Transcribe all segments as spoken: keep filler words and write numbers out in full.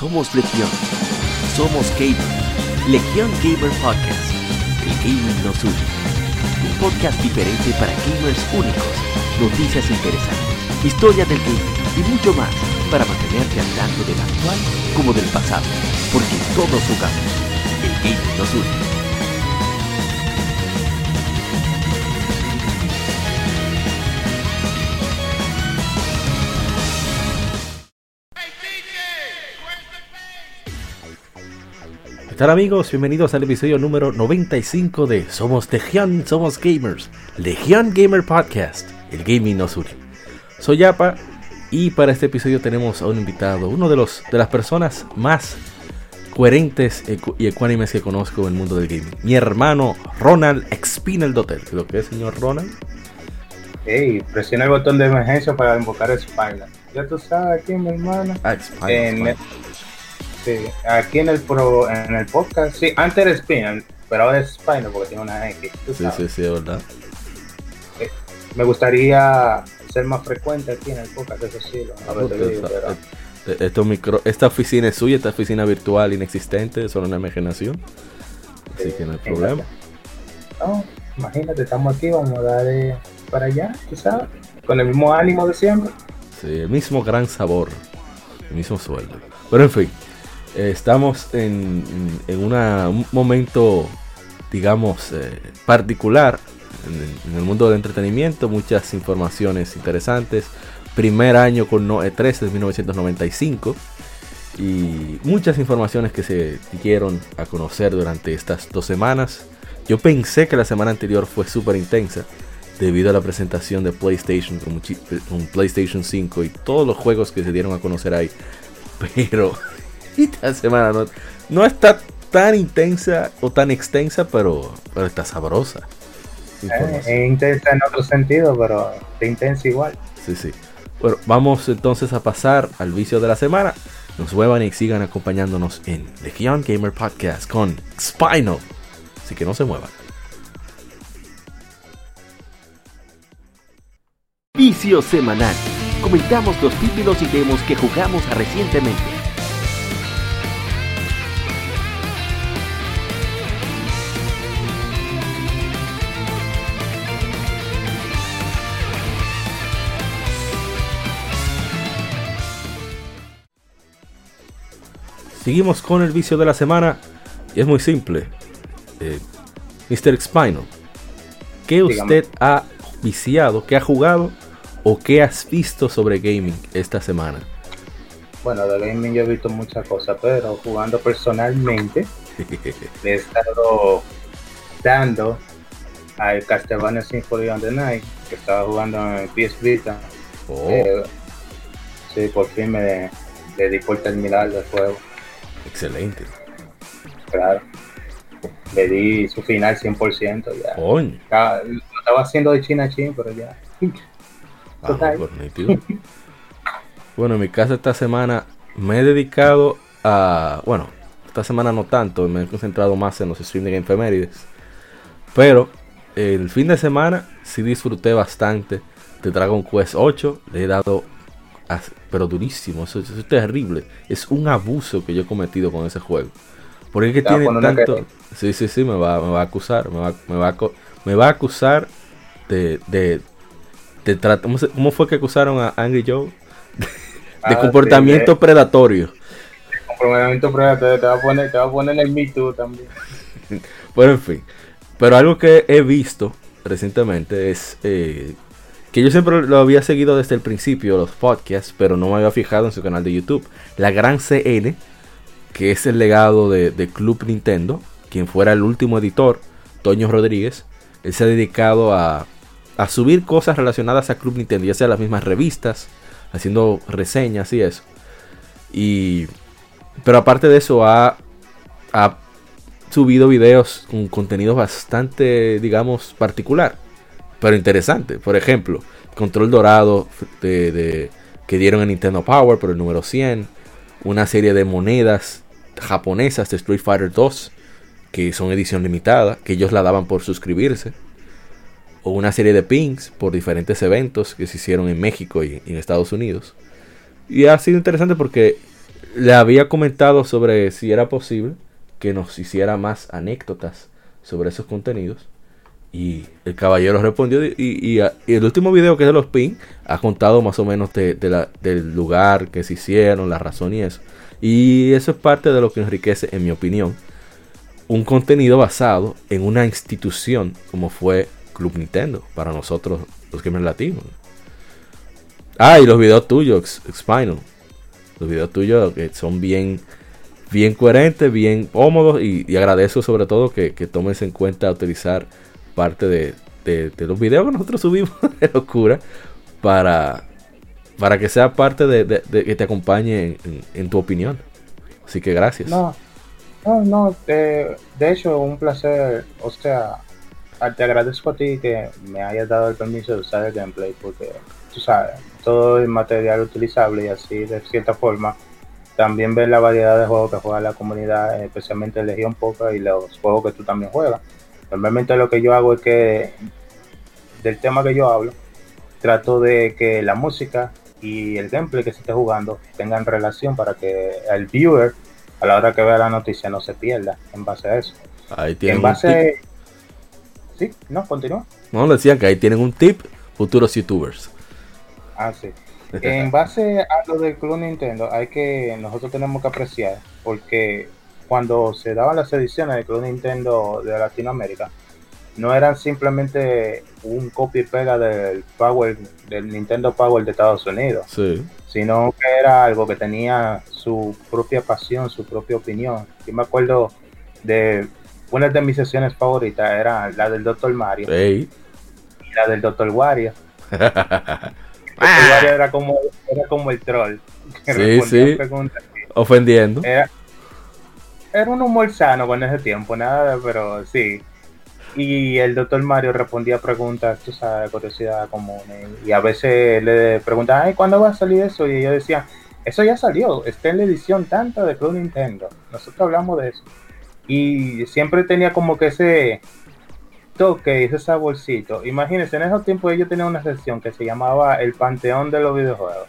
Somos Legión, somos Gamer, Legión Gamer Podcast, el gaming nos une, un podcast diferente para gamers únicos, noticias interesantes, historia del gaming y mucho más para mantenerte al tanto del actual como del pasado, porque todos jugamos, el gaming nos une. Hola amigos, bienvenidos al episodio número noventa y cinco de Somos Legión, Somos Gamers, Legión Gamer Podcast, el gaming nos une. Soy Yapa y para este episodio tenemos a un invitado, uno de los de las personas más coherentes y ecuánimes que conozco en el mundo del gaming. Mi hermano Ronald Spinel Dotel. ¿Lo que es, señor Ronald? Hey, presiona el botón de emergencia para invocar a Spiner. Ya tú sabes aquí, mi hermano. Ah, Spiner. Sí, aquí en el pro, en el podcast, sí, antes era Spinel, pero ahora es Spiner porque tiene una X. Sí, sí, sí, es verdad. Eh, me gustaría ser más frecuente aquí en el podcast, eso sí, lo, a ver, te digo, pero... Esto micro, esta oficina es suya, esta oficina virtual inexistente, solo una imaginación, así eh, que no hay problema. No, imagínate, estamos aquí, vamos a dar eh, para allá, tú sabes, con el mismo ánimo de siempre. Sí, el mismo gran sabor, el mismo sueldo, pero en fin. Estamos en, en una, un momento, digamos, eh, particular en, en el mundo del entretenimiento. Muchas informaciones interesantes. Primer año con no, E tres de mil novecientos noventa y cinco. Y muchas informaciones que se dieron a conocer durante estas dos semanas. Yo pensé que la semana anterior fue súper intensa debido a la presentación de PlayStation con, con PlayStation cinco y todos los juegos que se dieron a conocer ahí. Pero... esta semana no, no está tan intensa o tan extensa, pero, pero está sabrosa. Es eh, intensa en otro sentido, pero está intensa igual. Sí, sí. Bueno, vamos entonces a pasar al vicio de la semana. Nos vuelvan y sigan acompañándonos en Legión Gamer Podcast con Spino. Así que no se muevan. Vicio semanal. Comentamos los títulos y demos que jugamos recientemente. Seguimos con el vicio de la semana y es muy simple. eh, mister Spino, ¿qué usted Dígame. ha viciado, qué ha jugado o qué has visto sobre gaming esta semana? Bueno, de gaming yo he visto muchas cosas, pero jugando personalmente le he estado dando al Castlevania Symphony of the Night, que estaba jugando en P S Vita. Oh. eh, sí, por fin me le di por terminar el juego. Excelente. Claro. Le di su final cien por ciento ya. Coño. Estaba, lo estaba haciendo de chin a chin, pero ya. Ah, bueno, en mi caso esta semana me he dedicado a... Bueno, esta semana no tanto, me he concentrado más en los streams de efemérides. Pero el fin de semana sí disfruté bastante de Dragon Quest ocho. Le he dado... pero durísimo, eso, eso es terrible. Es un abuso que yo he cometido con ese juego. Porque es que tiene tanto... Sí, sí, sí, me va, me va a acusar. Me va, me va, me va a acusar de... de, de tra... ¿Cómo fue que acusaron a Angry Joe? De, ah, de comportamiento sí, de, predatorio. De comportamiento predatorio. Te va a poner, te va a poner en el Me Too también. Bueno, en fin. Pero algo que he visto recientemente es... Eh, que yo siempre lo había seguido desde el principio, los podcasts, pero no me había fijado en su canal de YouTube. La Gran C N, que es el legado de, de Club Nintendo, quien fuera el último editor, Toño Rodríguez. Él se ha dedicado a, a subir cosas relacionadas a Club Nintendo, ya sea las mismas revistas, haciendo reseñas y eso. Y, pero aparte de eso, ha, ha subido videos con contenido bastante, digamos, particular. Pero interesante, por ejemplo, Control Dorado de, de, que dieron en Nintendo Power por el número cien. Una serie de monedas japonesas de Street Fighter dos, que son edición limitada, que ellos la daban por suscribirse. O una serie de pins por diferentes eventos que se hicieron en México y, y en Estados Unidos. Y ha sido interesante porque le había comentado sobre si era posible que nos hiciera más anécdotas sobre esos contenidos. Y el caballero respondió. Y, y, y el último video, que es de los pins, ha contado más o menos de, de la, del lugar que se hicieron, la razón y eso. Y eso es parte de lo que enriquece, en mi opinión, un contenido basado en una institución como fue Club Nintendo para nosotros los gamers latinos. Ah, y los videos tuyos, Spinal. Los videos tuyos que son bien... bien coherentes, bien cómodos, y, y agradezco sobre todo que, que tomes en cuenta utilizar parte de, de, de los videos que nosotros subimos de locura para, para que sea parte de, de, de que te acompañe en, en, en tu opinión. Así que gracias. No, no, no de, de hecho, un placer. O sea, te agradezco a ti que me hayas dado el permiso de usar el gameplay, porque tú sabes, todo el material utilizable y así de cierta forma. También ver la variedad de juegos que juega la comunidad, especialmente Legión Poca, y los juegos que tú también juegas. Normalmente lo que yo hago es que, del tema que yo hablo, trato de que la música y el gameplay que se esté jugando tengan relación para que el viewer, a la hora que vea la noticia, no se pierda en base a eso. Ahí tienen en base un tip. Sí, no, continúa. No, le decían que ahí tienen un tip, futuros youtubers. Ah, sí. En base a lo del Club Nintendo, hay que nosotros tenemos que apreciar, porque cuando se daban las ediciones del Club Nintendo de Latinoamérica, no eran simplemente un copy y pega del Power, del Nintendo Power de Estados Unidos, sí, sino que era algo que tenía su propia pasión, su propia opinión. Yo me acuerdo de una de mis sesiones favoritas, era la del Doctor Mario, hey, y la del Doctor Wario. Ah. Era como era como el troll. Sí, sí. Ofendiendo. Era, era un humor sano con ese tiempo, nada, pero sí. Y el Doctor Mario respondía preguntas, tú sabes, curiosidad común. Y a veces le preguntaban, ay, ¿cuándo va a salir eso? Y yo decía, eso ya salió, está en la edición tanta de Club Nintendo. Nosotros hablamos de eso. Y siempre tenía como que ese... toque, ese saborcito. Imagínense, en esos tiempos ellos tenían una sección que se llamaba el Panteón de los Videojuegos.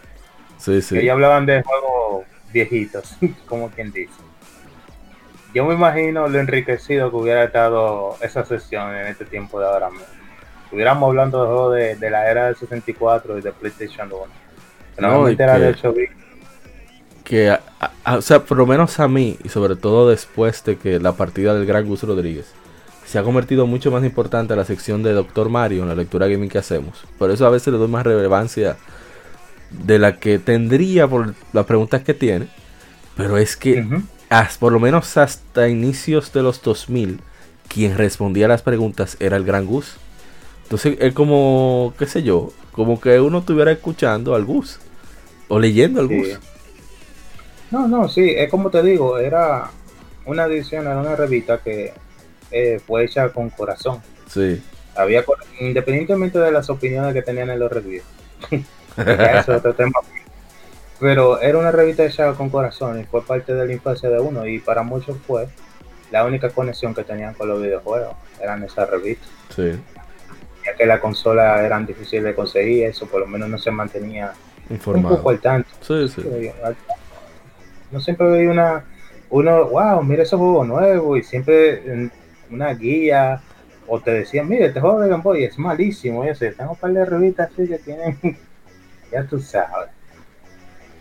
Sí, sí. Ellos hablaban de juegos viejitos, como quien dice. Yo me imagino lo enriquecido que hubiera estado esa sección en este tiempo de ahora mismo. Estuviéramos hablando de juegos de, de la era del sesenta y cuatro y de PlayStation uno. No, y que, era de ocho bits. Que, a, a, o sea, por lo menos a mí, y sobre todo después de que la partida del gran Ys Rodríguez, se ha convertido mucho más importante la sección de Doctor Mario en la lectura gaming que hacemos. Por eso a veces le doy más relevancia de la que tendría por las preguntas que tiene. Pero es que, uh-huh, as, por lo menos hasta inicios de los dos mil, quien respondía a las preguntas era el gran Gus. Entonces es como, qué sé yo, como que uno estuviera escuchando al Gus o leyendo al Gus. Sí. No, no, sí, es como te digo, era una edición, era una revista que... Eh, fue hecha con corazón. Sí. Había, independientemente de las opiniones que tenían en los reviews. Eso es otro tema. Pero era una revista hecha con corazón y fue parte de la infancia de uno, y para muchos fue la única conexión que tenían con los videojuegos. Eran esas revistas. Sí. Ya que la consola eran difíciles de conseguir, eso por lo menos no se mantenía informado. Un poco al tanto. Sí, sí. No siempre veía una, uno, wow, mira esos juegos nuevos, y siempre una guía, o te decían, mire, este juego de Game Boy es malísimo, yo sé, tengo un par de revistas así que tienen, ya tú sabes.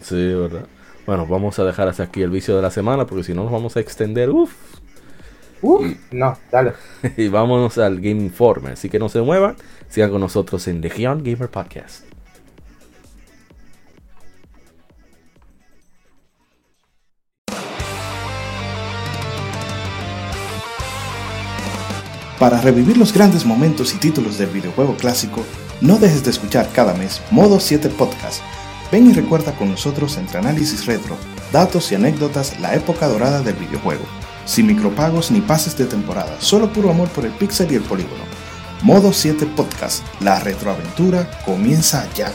Sí, verdad. Bueno, vamos a dejar hasta aquí el vicio de la semana, porque si no nos vamos a extender, uff. Uff, no, dale. Y vámonos al Game Informer, así que no se muevan, sigan con nosotros en Legión Gamer Podcast. Para revivir los grandes momentos y títulos del videojuego clásico, no dejes de escuchar cada mes Modo siete Podcast. Ven y recuerda con nosotros entre análisis retro, datos y anécdotas la época dorada del videojuego. Sin micropagos ni pases de temporada, solo puro amor por el pixel y el polígono. Modo siete Podcast, la retroaventura comienza ya.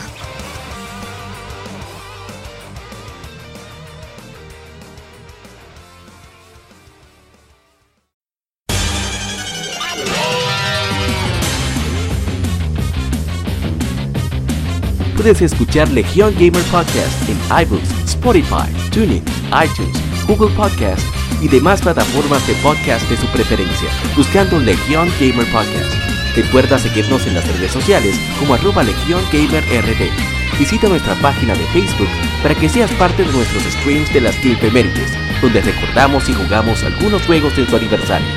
Puedes escuchar Legión Gamer Podcast en iBooks, Spotify, TuneIn, iTunes, Google Podcast y demás plataformas de podcast de su preferencia, buscando Legión Gamer Podcast. Recuerda seguirnos en las redes sociales como arroba Legión Gamer R D. Visita nuestra página de Facebook para que seas parte de nuestros streams de las Gamermentes, donde recordamos y jugamos algunos juegos de su aniversario.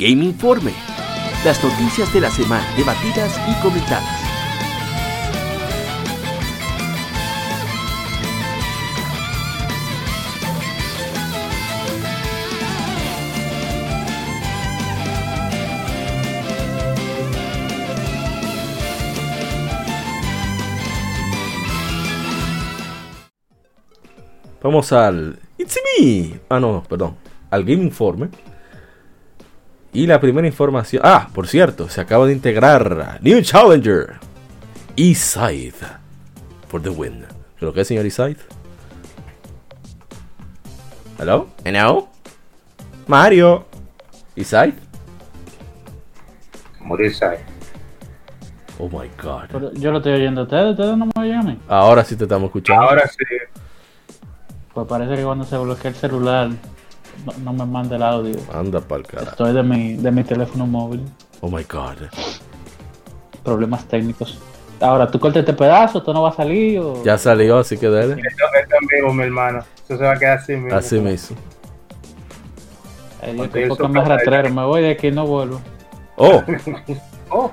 Game Informe, las noticias de la semana debatidas y comentadas. Vamos al It's Me. Ah, no, perdón, al Game Informe. Y la primera información... Ah, por cierto, se acaba de integrar New Challenger, Ys Origin, for the win. ¿Lo que es, señor Ys Origin? ¿Hello? ¿Hello? Mario. ¿Ys Origin? Murió Ys Origin. Oh my God. Pero yo lo estoy oyendo a ustedes, ustedes no me oyen a mí. Ahora sí te estamos escuchando. Ahora sí. Pues parece que cuando se bloquea el celular... No, no me manda el audio. Anda pa'l carajo. Estoy de mi, de mi teléfono móvil. Oh my God. Problemas técnicos. Ahora, tú corta este pedazo, tú no vas a salir o... Ya salió, así que dale. Esto está en vivo, mi hermano. Eso se va a quedar así mismo. Así mismo. Ay, yo poco más rastrero. Me voy de aquí y no vuelvo. Oh. Oh.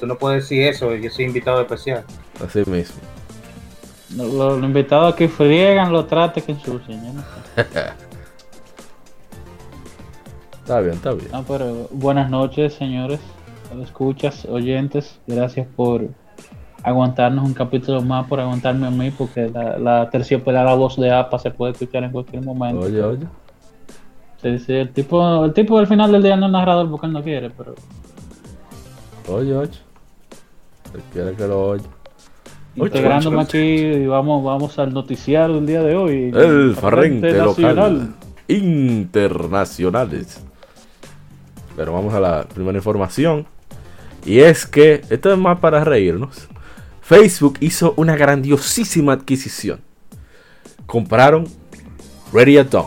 Tú no puedes decir eso, yo soy invitado especial. Así mismo. Los lo, lo invitados que friegan, los trates que ensucian. Está bien, está bien. No, pero buenas noches, señores. Escuchas, oyentes. Gracias por aguantarnos un capítulo más, por aguantarme a mí, porque la, la terciopelada voz de APA se puede escuchar en cualquier momento. Oye, oye. Sí, sí, el tipo, el tipo al final del día no es narrador porque él no quiere, pero... Oye, oye. Se quiere que lo oye. Integrándome aquí y vamos, vamos al noticiar del día de hoy. El Farrente Local. Internacionales. Pero vamos a la primera información. Y es que, esto es más para reírnos, Facebook hizo una grandiosísima adquisición. Compraron Ready at Dawn.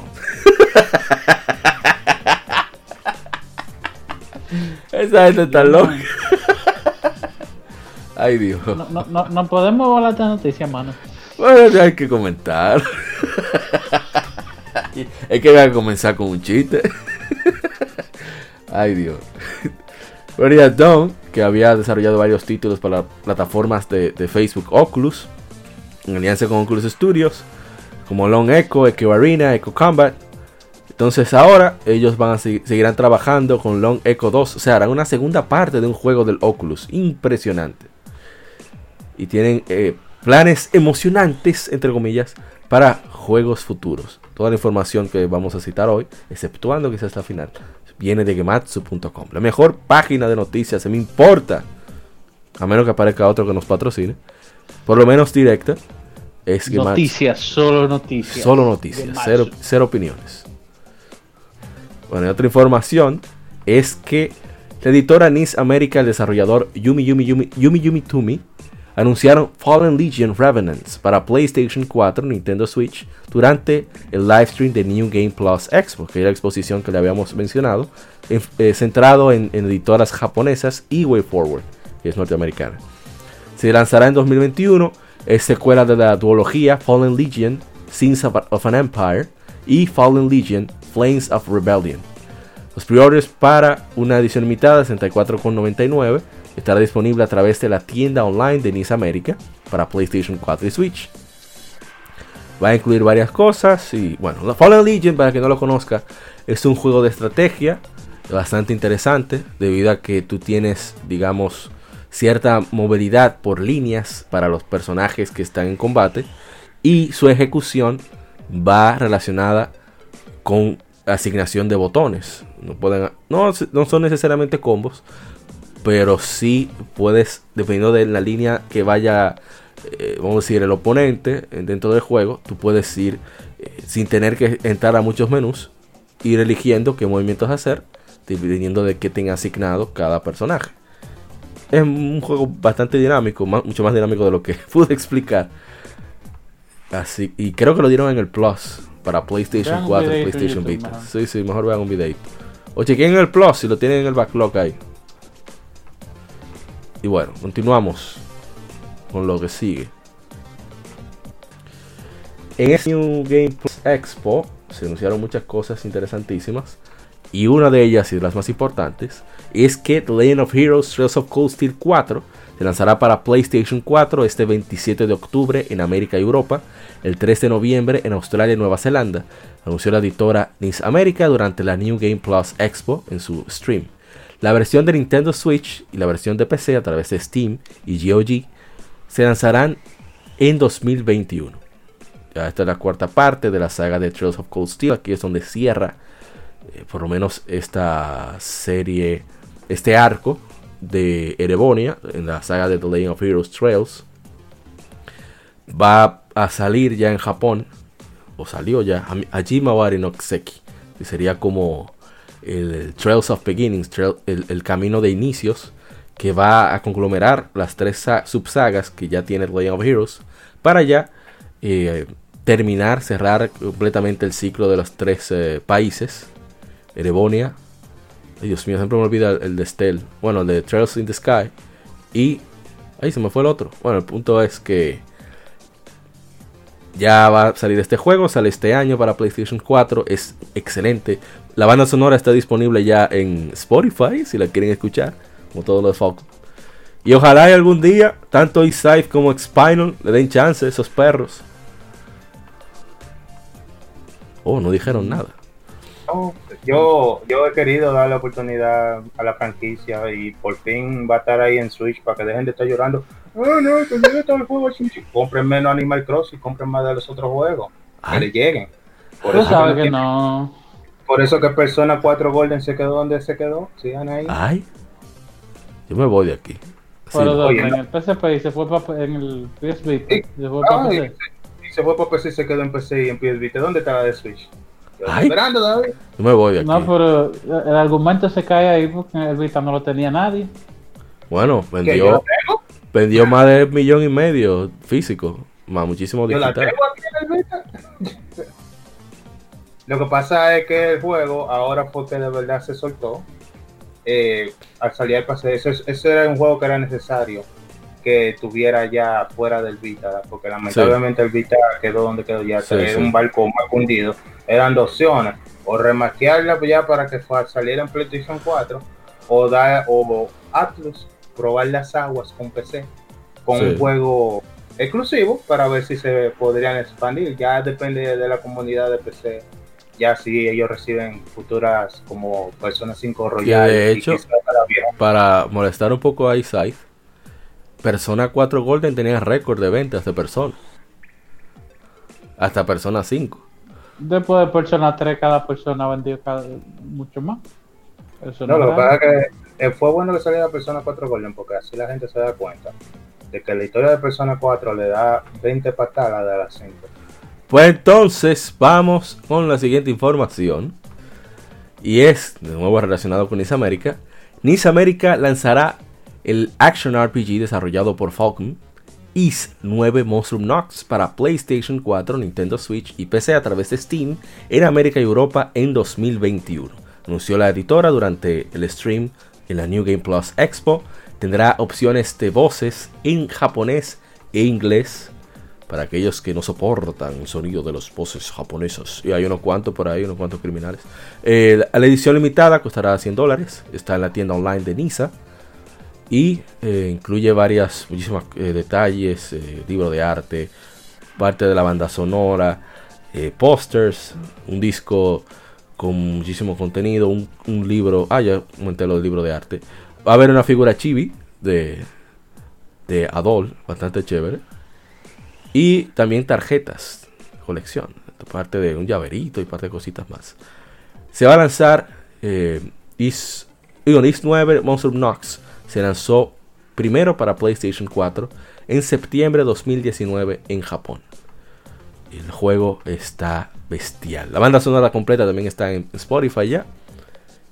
Esa gente está loca. Ay, Dios. No, no, no, no podemos volar esta noticia, mano. Bueno, hay que comentar. Es que voy a comenzar con un chiste. Ay, Dios. Ready at Dawn, que había desarrollado varios títulos para plataformas de, de Facebook Oculus, en alianza con Oculus Studios, como Long Echo, Echo Arena, Echo Combat. Entonces ahora ellos van a seguir, seguirán trabajando con Long Echo dos. O sea, harán una segunda parte de un juego del Oculus. Impresionante. Y tienen eh, planes emocionantes, entre comillas, para juegos futuros. Toda la información que vamos a citar hoy, exceptuando quizás la final, viene de gematsu punto com, la mejor página de noticias, se me importa, a menos que aparezca otro que nos patrocine, por lo menos directa, es Gematsu. Noticias, solo noticias. Solo noticias, cero, cero opiniones. Bueno, y otra información es que la editora N I S America, el desarrollador Yumi Yumi Yumi Yumi Yumi Tumi, anunciaron Fallen Legion Revenants para PlayStation cuatro, Nintendo Switch, durante el livestream de New Game Plus Expo, que era la exposición que le habíamos mencionado, en, eh, centrado en, en editoras japonesas y Way Forward, que es norteamericana. Se lanzará en dos mil veintiuno, es secuela de la duología Fallen Legion, Sins of an Empire, y Fallen Legion, Flames of Rebellion. Los pre-orders para una edición limitada, sesenta y cuatro con noventa y nueve, estará disponible a través de la tienda online de N I S America para PlayStation cuatro y Switch. Va a incluir varias cosas y bueno, Fallen Legion, para quien no lo conozca, es un juego de estrategia bastante interesante, debido a que tú tienes, digamos, cierta movilidad por líneas para los personajes que están en combate, y su ejecución va relacionada con asignación de botones. No pueden, no, no son necesariamente combos, pero sí puedes, dependiendo de la línea que vaya, eh, vamos a decir, el oponente dentro del juego, tú puedes ir, eh, sin tener que entrar a muchos menús, ir eligiendo qué movimientos hacer, dependiendo de qué tenga asignado cada personaje. Es un juego bastante dinámico, más, mucho más dinámico de lo que pude explicar. Así, y creo que lo dieron en el Plus para PlayStation cuatro y PlayStation Vita. Man. Sí, sí, mejor vean un videito. O chequen el Plus si lo tienen en el backlog ahí. Y bueno, continuamos con lo que sigue. En este New Game Plus Expo se anunciaron muchas cosas interesantísimas. Y una de ellas, y de las más importantes, es que The Legend of Heroes Trails of Cold Steel cuatro se lanzará para PlayStation cuatro este veintisiete de octubre en América y Europa, el tres de noviembre en Australia y Nueva Zelanda, anunció la editora N I S America durante la New Game Plus Expo en su stream. La versión de Nintendo Switch y la versión de P C a través de Steam y G O G se lanzarán en dos mil veintiuno. Ya esta es la cuarta parte de la saga de Trails of Cold Steel, aquí es donde cierra, eh, por lo menos esta serie, este arco de Erebonia en la saga de The Legend of Heroes Trails. Va a salir ya en Japón, o salió ya, Hajime Wari no Kiseki, que sería como el, el Trails of Beginnings, trail, el, el camino de inicios, que va a conglomerar las tres subsagas que ya tiene The Legend of Heroes para ya, eh, terminar, cerrar completamente el ciclo de los tres, eh, países. Erebonia, Dios mío, siempre me olvida el de Estel, bueno, el de Trails in the Sky, y ahí se me fue el otro. Bueno, el punto es que ya va a salir este juego, sale este año para PlayStation cuatro, es excelente. La banda sonora está disponible ya en Spotify, si la quieren escuchar, como todos los Falcom. Y ojalá algún día, tanto Ys como Spinal le den chance a esos perros. Oh, no dijeron nada. Oh, yo, yo he querido dar la oportunidad a la franquicia y por fin va a estar ahí en Switch para que dejen de estar llorando. Oh, no, que no está el juego. Compren menos Animal Crossing, compren más de los otros juegos. Ay. Que le lleguen. Por eso sabes que, que no. Por eso que Persona cuatro Golden se quedó donde se quedó. Sigan ahí. Ay. Yo me voy de aquí. Pero sí, no. Oye, en el P S P y se fue para en el P S Vita. Sí. Se fue para ah, P C. Y se fue para P C y se quedó en P C y en P S Vita. ¿Dónde está la de Switch? Ay, yo me voy de aquí. No, pero el argumento se cae ahí porque el Vita no lo tenía nadie. Bueno, vendió vendió más de un millón y medio físico, más muchísimo digital. Yo la tengo aquí en el Vita. Lo que pasa es que el juego ahora, porque de verdad se soltó, eh, al salir al paseo, ese era un juego que era necesario que tuviera ya fuera del Vita, porque lamentablemente sí, el Vita quedó donde quedó ya, sí, era sí, un barco más hundido. Eran dos opciones, o remaquearla ya para que saliera en PlayStation cuatro, o dar o Atlus, probar las aguas con P C, con sí, un juego exclusivo para ver si se podrían expandir. Ya depende de la comunidad de P C, ya si ellos reciben futuras como Persona cinco Royal. De hecho, y para molestar un poco a Isai, Persona cuatro Golden tenía récord de ventas de Persona. Hasta Persona cinco. Después de Persona tres, cada persona vendió cada, mucho más. Persona no, lo que pasa es que fue bueno que saliera Persona cuatro Golden, porque así la gente se da cuenta de que la historia de Persona cuatro le da veinte patadas de las cinco. Pues entonces vamos con la siguiente información. Y es, de nuevo relacionado con N I S America. N I S America lanzará el Action R P G desarrollado por Falcom, Ys nueve Monstrum Nox, para PlayStation cuatro, Nintendo Switch y P C a través de Steam en América y Europa en dos mil veintiuno. Anunció la editora durante el stream en la New Game Plus Expo. Tendrá opciones de voces en japonés e inglés para aquellos que no soportan el sonido de las voces japonesas. Y hay unos cuantos por ahí, unos cuantos criminales. Eh, la edición limitada costará cien dólares. Está en la tienda online de N I S A. Y eh, incluye varias, muchísimos eh, detalles, eh, libro de arte, parte de la banda sonora, eh, pósters, un disco con muchísimo contenido, un, un libro, ah ya comenté lo del libro de arte, va a haber una figura chibi de, de Adol, bastante chévere, y también tarjetas, colección, parte de un llaverito y parte de cositas más. Se va a lanzar eh, Ys, digo, Ys nueve Monster Knox, se lanzó primero para PlayStation cuatro en septiembre de dos mil diecinueve en Japón. El juego está bestial. La banda sonora completa también está en Spotify ya.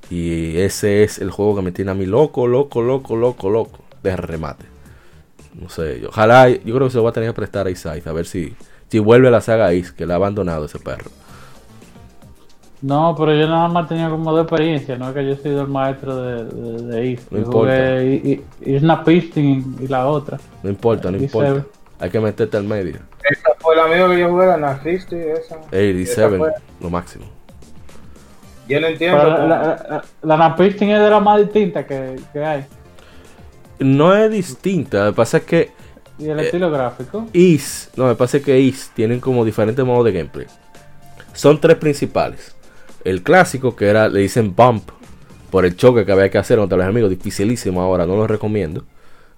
Y ese es el juego que me tiene a mí loco, loco, loco, loco, loco. De remate. No sé, yo, ojalá, yo creo que se lo voy a tener que prestar a Isai. A ver si, si vuelve a la saga Ys, que la ha abandonado ese perro. No, pero yo nada más tenía como de experiencia, ¿no? Que yo he sido el maestro de, de, de Ys. No importa. Y, y, y una pisting y la otra. No importa, no importa. Hay que meterte al medio. Esa fue la misma que yo jugué, la Narciso y esa. Ey, D siete, fue lo máximo. Yo no entiendo. La, la, la, la Narcisting es de las más distintas que, que hay. No es distinta, lo que pasa es que. ¿Y el eh, estilo gráfico? Ys, no, me pasa es que Ys tienen como diferentes modos de gameplay. Son tres principales. El clásico, que era, le dicen bump, por el choque que había que hacer contra los amigos, dificilísimo ahora, no lo recomiendo.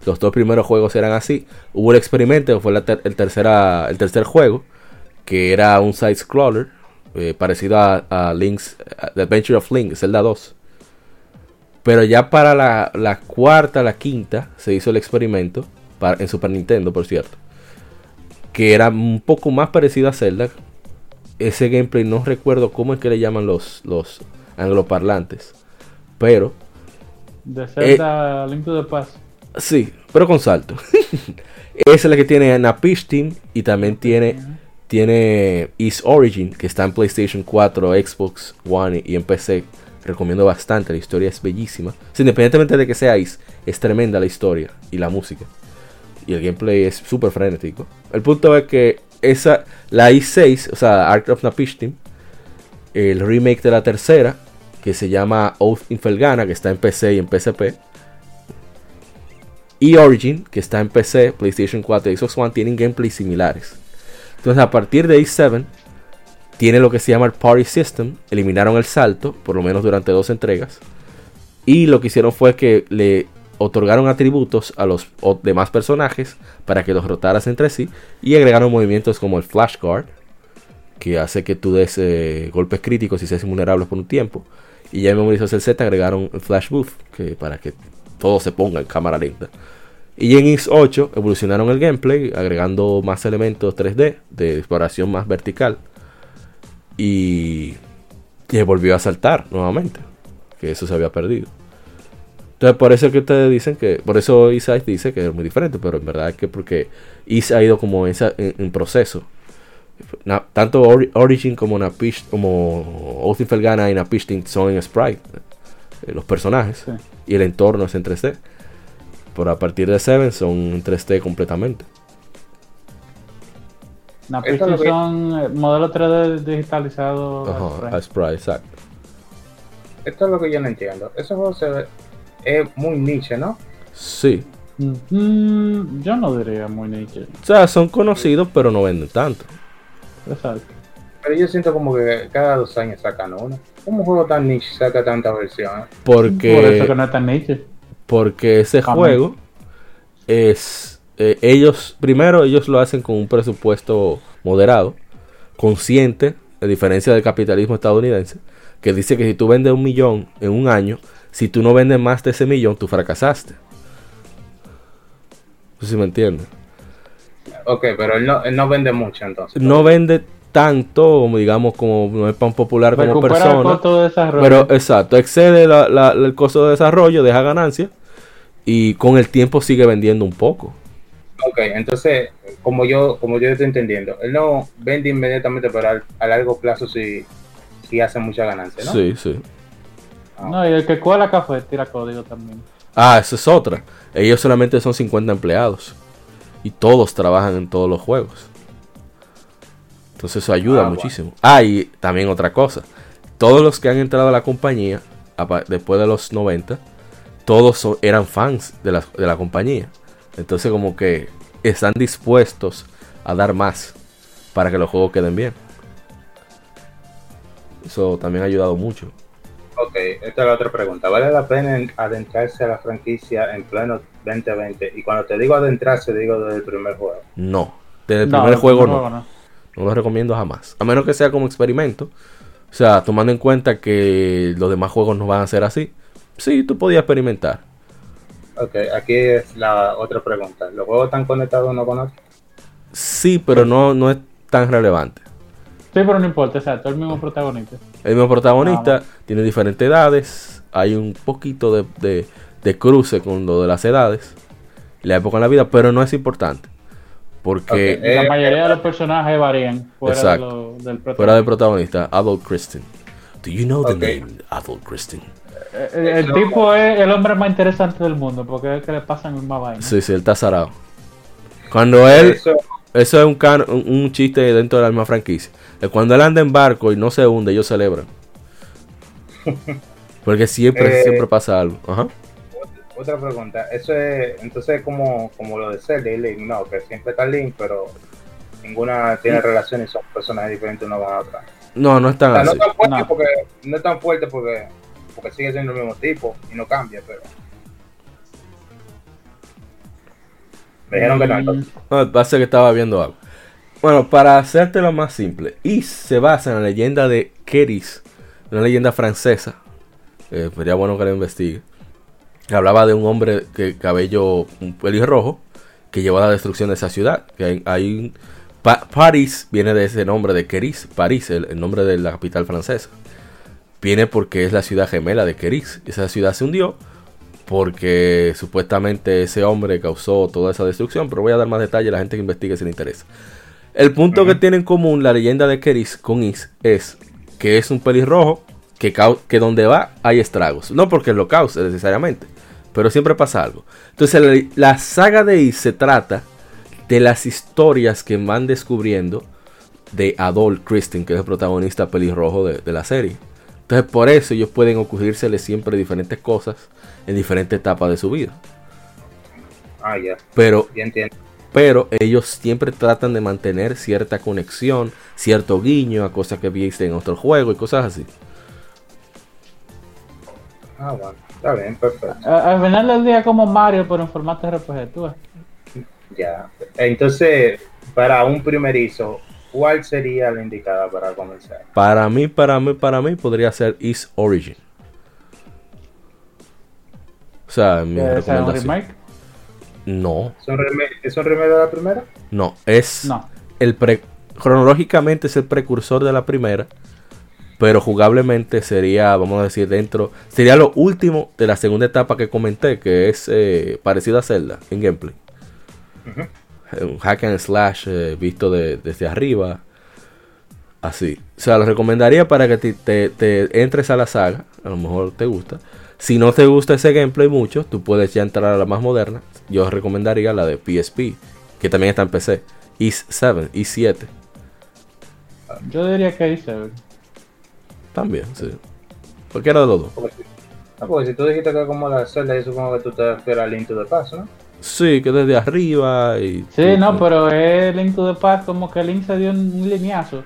Los dos primeros juegos eran así. Hubo el experimento, que fue la ter- el, tercera, el tercer juego, que era un side-scroller, eh, parecido a, a Link's a The Adventure of Link, Zelda dos. Pero ya para la, la cuarta, la quinta, se hizo el experimento, para, en Super Nintendo, por cierto, que era un poco más parecido a Zelda. Ese gameplay no recuerdo cómo es que le llaman los, los angloparlantes, pero... De Zelda, eh, Link to the Past. Sí, pero con salto. Esa es la que tiene Napish Team. Y también tiene, uh-huh. tiene Ys Origin, que está en PlayStation cuatro, Xbox One y en P C. Recomiendo bastante, la historia es bellísima. Sí, independientemente de que sea Ys, es tremenda la historia y la música. Y el gameplay es súper frenético. El punto es que esa, la Ys seis, o sea, Art of Napish Team, el remake de la tercera, que se llama Oath in Felghana, que está en P C y en P S P. Ys Origin, que está en P C, PlayStation cuatro y Xbox One, tienen gameplays similares. Entonces, a partir de Ys siete, tiene lo que se llama el Party System. Eliminaron el salto, por lo menos durante dos entregas. Y lo que hicieron fue que le otorgaron atributos a los demás personajes para que los rotaras entre sí. Y agregaron movimientos como el Flashcard, que hace que tú des eh, golpes críticos y seas invulnerable por un tiempo. Y ya en Memorización Z agregaron el Flash Buff, que para que... todo se ponga en cámara lenta. Y en Ys ocho evolucionaron el gameplay, agregando más elementos tres D de exploración más vertical. Y, y volvió a saltar nuevamente, que eso se había perdido. Entonces por eso es que ustedes dicen que... Por eso Isai dice que es muy diferente, pero en verdad es que porque Ys ha ido como esa, en, en proceso. Na, tanto Ori, Origin como Napish, como Oath in Felghana y Napish Team son en sprite, los personajes, sí. Y el entorno es en tres D, pero a partir de Seven son en tres D completamente. Napistin son modelos tres D digitalizados. Ajá, a sprite, exacto. Esto es lo que yo no entiendo. Ese juego se ve, es muy niche, ¿no? Sí. Mm, yo no diría muy niche. O sea, son conocidos, pero no venden tanto. Exacto. Pero yo siento como que cada dos años sacan uno. ¿Cómo un juego tan niche saca tantas versiones? Porque, Por eso que no es tan niche. Porque ese Amén. juego es... Eh, ellos, primero, ellos lo hacen con un presupuesto moderado, consciente, a diferencia del capitalismo estadounidense, que dice que si tú vendes un millón en un año, si tú no vendes más de ese millón, tú fracasaste. No sé si me entiendes. Ok, pero él no, él no vende mucho entonces. No vende... tanto, digamos, como no es tan popular Recupera como persona. El costo de desarrollo. Pero exacto, excede la, la, el costo de desarrollo, deja ganancia y con el tiempo sigue vendiendo un poco. Ok, entonces, como yo como yo estoy entendiendo, él no vende inmediatamente, pero al, a largo plazo sí, sí hace mucha ganancia, ¿no? Sí, sí. Ah. No, y el que cuela café tira código también. Ah, eso es otra. Ellos solamente son cincuenta empleados y todos trabajan en todos los juegos. Entonces eso ayuda ah, muchísimo. Bueno. Ah, y también otra cosa. Todos los que han entrado a la compañía, después de los noventa, todos son, eran fans de la, de la compañía. Entonces como que están dispuestos a dar más para que los juegos queden bien. Eso también ha ayudado mucho. Ok, esta es la otra pregunta. ¿Vale la pena adentrarse a la franquicia en pleno veinte veinte? Y cuando te digo adentrarse, digo desde el primer juego. No, desde el no, primer juego no. no. No lo recomiendo jamás. A menos que sea como experimento. O sea, tomando en cuenta que los demás juegos no van a ser así. Sí, tú podías experimentar. Ok, aquí es la otra pregunta. ¿Los juegos están conectados uno con otro? Sí, pero no, no es tan relevante. Sí, pero no importa, o sea, todo el mismo protagonista. El mismo protagonista, tiene diferentes edades, hay un poquito de, de, de cruce con lo de las edades, la época en la vida, pero no es importante. Porque okay. la eh, mayoría eh, de los personajes varían fuera, exacto, de lo, del protagonista. Fuera del protagonista, Adol Christian. Do you know the okay. name Adol Christian? El, el tipo es el hombre más interesante del mundo, porque es el que le pasan en más vaina. Sí, sí, él está zarado. Cuando él... Eso, eso es un, can, un, un chiste dentro de la misma franquicia. Cuando él anda en barco y no se hunde, ellos celebran. Porque siempre eh, siempre pasa algo. Ajá. Otra pregunta. Eso es, entonces, como como lo de Zelda y Link, no, que siempre está Link, pero ninguna tiene sí. relación y son personajes diferentes uno con otra. No, no es tan o sea, así. No tan fuerte no. porque no es tan fuerte porque porque sigue siendo el mismo tipo y no cambia, pero me dijeron que no. Entonces. No, parece que estaba viendo algo. Bueno, para hacértelo más simple, y se basa en la leyenda de Keris, una leyenda francesa, eh, sería bueno que la investigue. Hablaba de un hombre que cabello un pelirrojo que llevó a la destrucción de esa ciudad. Que hay, hay pa- París viene de ese nombre de Keris, París, el, el nombre de la capital francesa. Viene porque es la ciudad gemela de Keris. Esa ciudad se hundió porque supuestamente ese hombre causó toda esa destrucción, pero voy a dar más detalle a la gente que investigue si le interesa. El punto uh-huh. que tiene en común la leyenda de Keris con Ys es que es un pelirrojo que, cau- que donde va hay estragos. No porque lo cause necesariamente, pero siempre pasa algo. Entonces la, la saga de Ys se trata de las historias que van descubriendo de Adol Christian, que es el protagonista pelirrojo de, de la serie. Entonces por eso ellos pueden ocurrírsele siempre diferentes cosas en diferentes etapas de su vida. Ah, ya. Yeah. Pero... Ya entiendo. Pero ellos siempre tratan de mantener cierta conexión, cierto guiño a cosas que viste en otro juego y cosas así. Ah, bueno, está bien, perfecto. A, al final del día como Mario, pero en formato R P G, tú ves. Ya, entonces, para un primerizo, ¿cuál sería la indicada para comenzar? Para mí, para mí, para mí, podría ser Ys Origin. O sea, mi recomendación. No. ¿Es un remake rem- de la primera? No, es no. el pre- cronológicamente es el precursor de la primera, pero jugablemente sería, vamos a decir, dentro, sería lo último de la segunda etapa que comenté, que es eh, parecida a Zelda en gameplay. Uh-huh. Un hack and slash eh, visto de, desde arriba, así. O sea, lo recomendaría para que te, te, te entres a la saga, a lo mejor te gusta. Si no te gusta ese gameplay mucho, tú puedes ya entrar a la más moderna. Yo recomendaría la de P S P, que también está en P C. Ys siete, Ys siete. Yo diría que Ys siete. También, sí. Cualquiera de los dos. Ah, porque si tú dijiste que como la celda, yo supongo que tú te refieres al Link to the Past, ¿no? Sí, que desde arriba y... Sí, y, no, y... pero es Link to the Past, como que Link se dio un lineazo.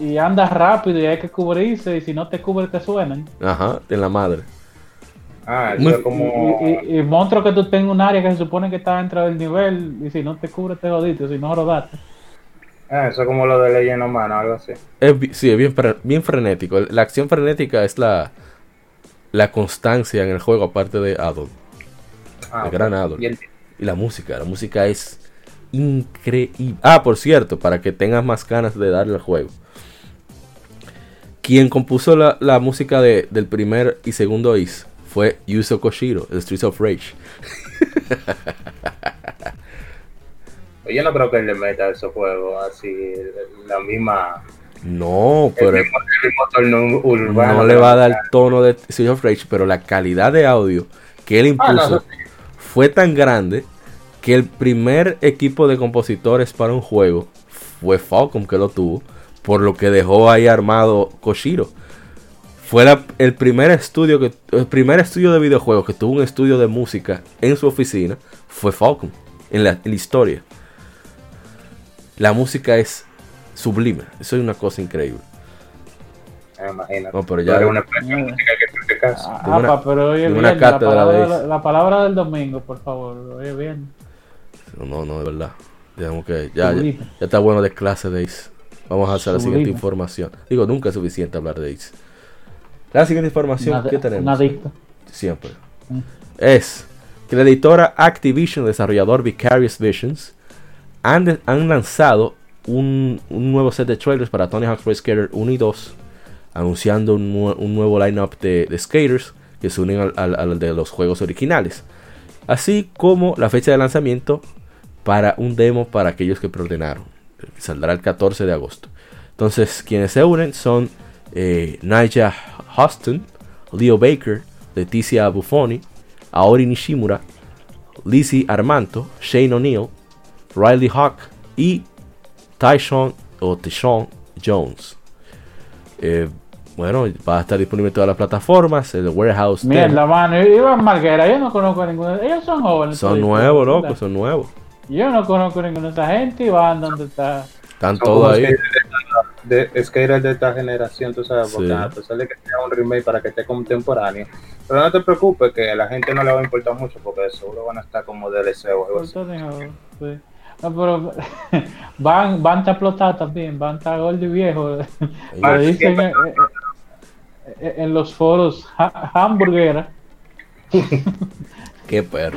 Y, y andas rápido y hay que cubrirse, y si no te cubre te suenan. Ajá, en la madre. Ah, eso es como... Y, y, y monstruo que tú tengas un área que se supone que está dentro del nivel, y si no te cubre te jodiste, si no rodaste. Ah, eso es como lo de Legend of Mana, algo así. Es, sí, es bien, bien frenético. La acción frenética es la, la constancia en el juego, aparte de Adol. Ah, el gran Adol. Y, el... y la música, la música es increíble. Ah, por cierto, para que tengas más ganas de darle al juego. Quien compuso la, la música de, del primer y segundo Ys fue Yuzo Koshiro, el Streets of Rage. Yo no creo que él le meta a esos juegos así, la misma... No, pero... El mismo, el mismo tono urbano, no le va a dar el tono de Streets of Rage, pero la calidad de audio que él impuso ah, no, fue tan grande que el primer equipo de compositores para un juego fue Falcom, que lo tuvo. Por lo que dejó ahí armado Koshiro. Fue la, el primer estudio que el primer estudio de videojuegos que tuvo un estudio de música en su oficina fue Falcom en la, en la historia. La música es sublime. Eso es una cosa increíble. Imagínate. No, pero ya pero una presión, ah, de una, apa, pero oye bien, la palabra, la, la palabra del domingo, por favor, oye bien. No, no, de verdad. Digamos que ya, ya, ya está bueno de clase de Ys. Vamos a hacer la siguiente información. Digo, nunca es suficiente hablar de Ys. La siguiente información que tenemos. Una dicta. Siempre. Mm. Es que la editora Activision, desarrollador Vicarious Visions, han, de, han lanzado un, un nuevo set de trailers para Tony Hawk's Pro Skater uno y dos. Anunciando un, nu- un nuevo lineup de, de skaters que se unen al, al, al de los juegos originales, así como la fecha de lanzamiento para un demo para aquellos que preordenaron. Saldrá el catorce de agosto. Entonces, quienes se unen son eh, Naija Huston, Leo Baker, Leticia Buffoni, Aori Nishimura, Lizzie Armanto, Shane O'Neill, Riley Hawk y Tyshawn o Tyshawn Jones. Eh, bueno, va a estar disponible en todas las plataformas. El Warehouse. Mierda, mano. Iván Marguera, yo no conozco a ninguno. Ellos son jóvenes. Son nuevos, loco, son nuevos. Yo no conozco a ninguna de esa gente. Iván, ¿dónde está? Están todos ahí. Es que eres de esta generación, tú sabes, porque sí. A pesar de que sea un remake para que esté contemporáneo. Pero no te preocupes, que a la gente no le va a importar mucho porque seguro van a estar como D L C o algo así. Sí. No, pero van, van a explotar también, van a estar gordo y viejo. Lo dicen en, en los foros ha, hamburguera. Qué perro.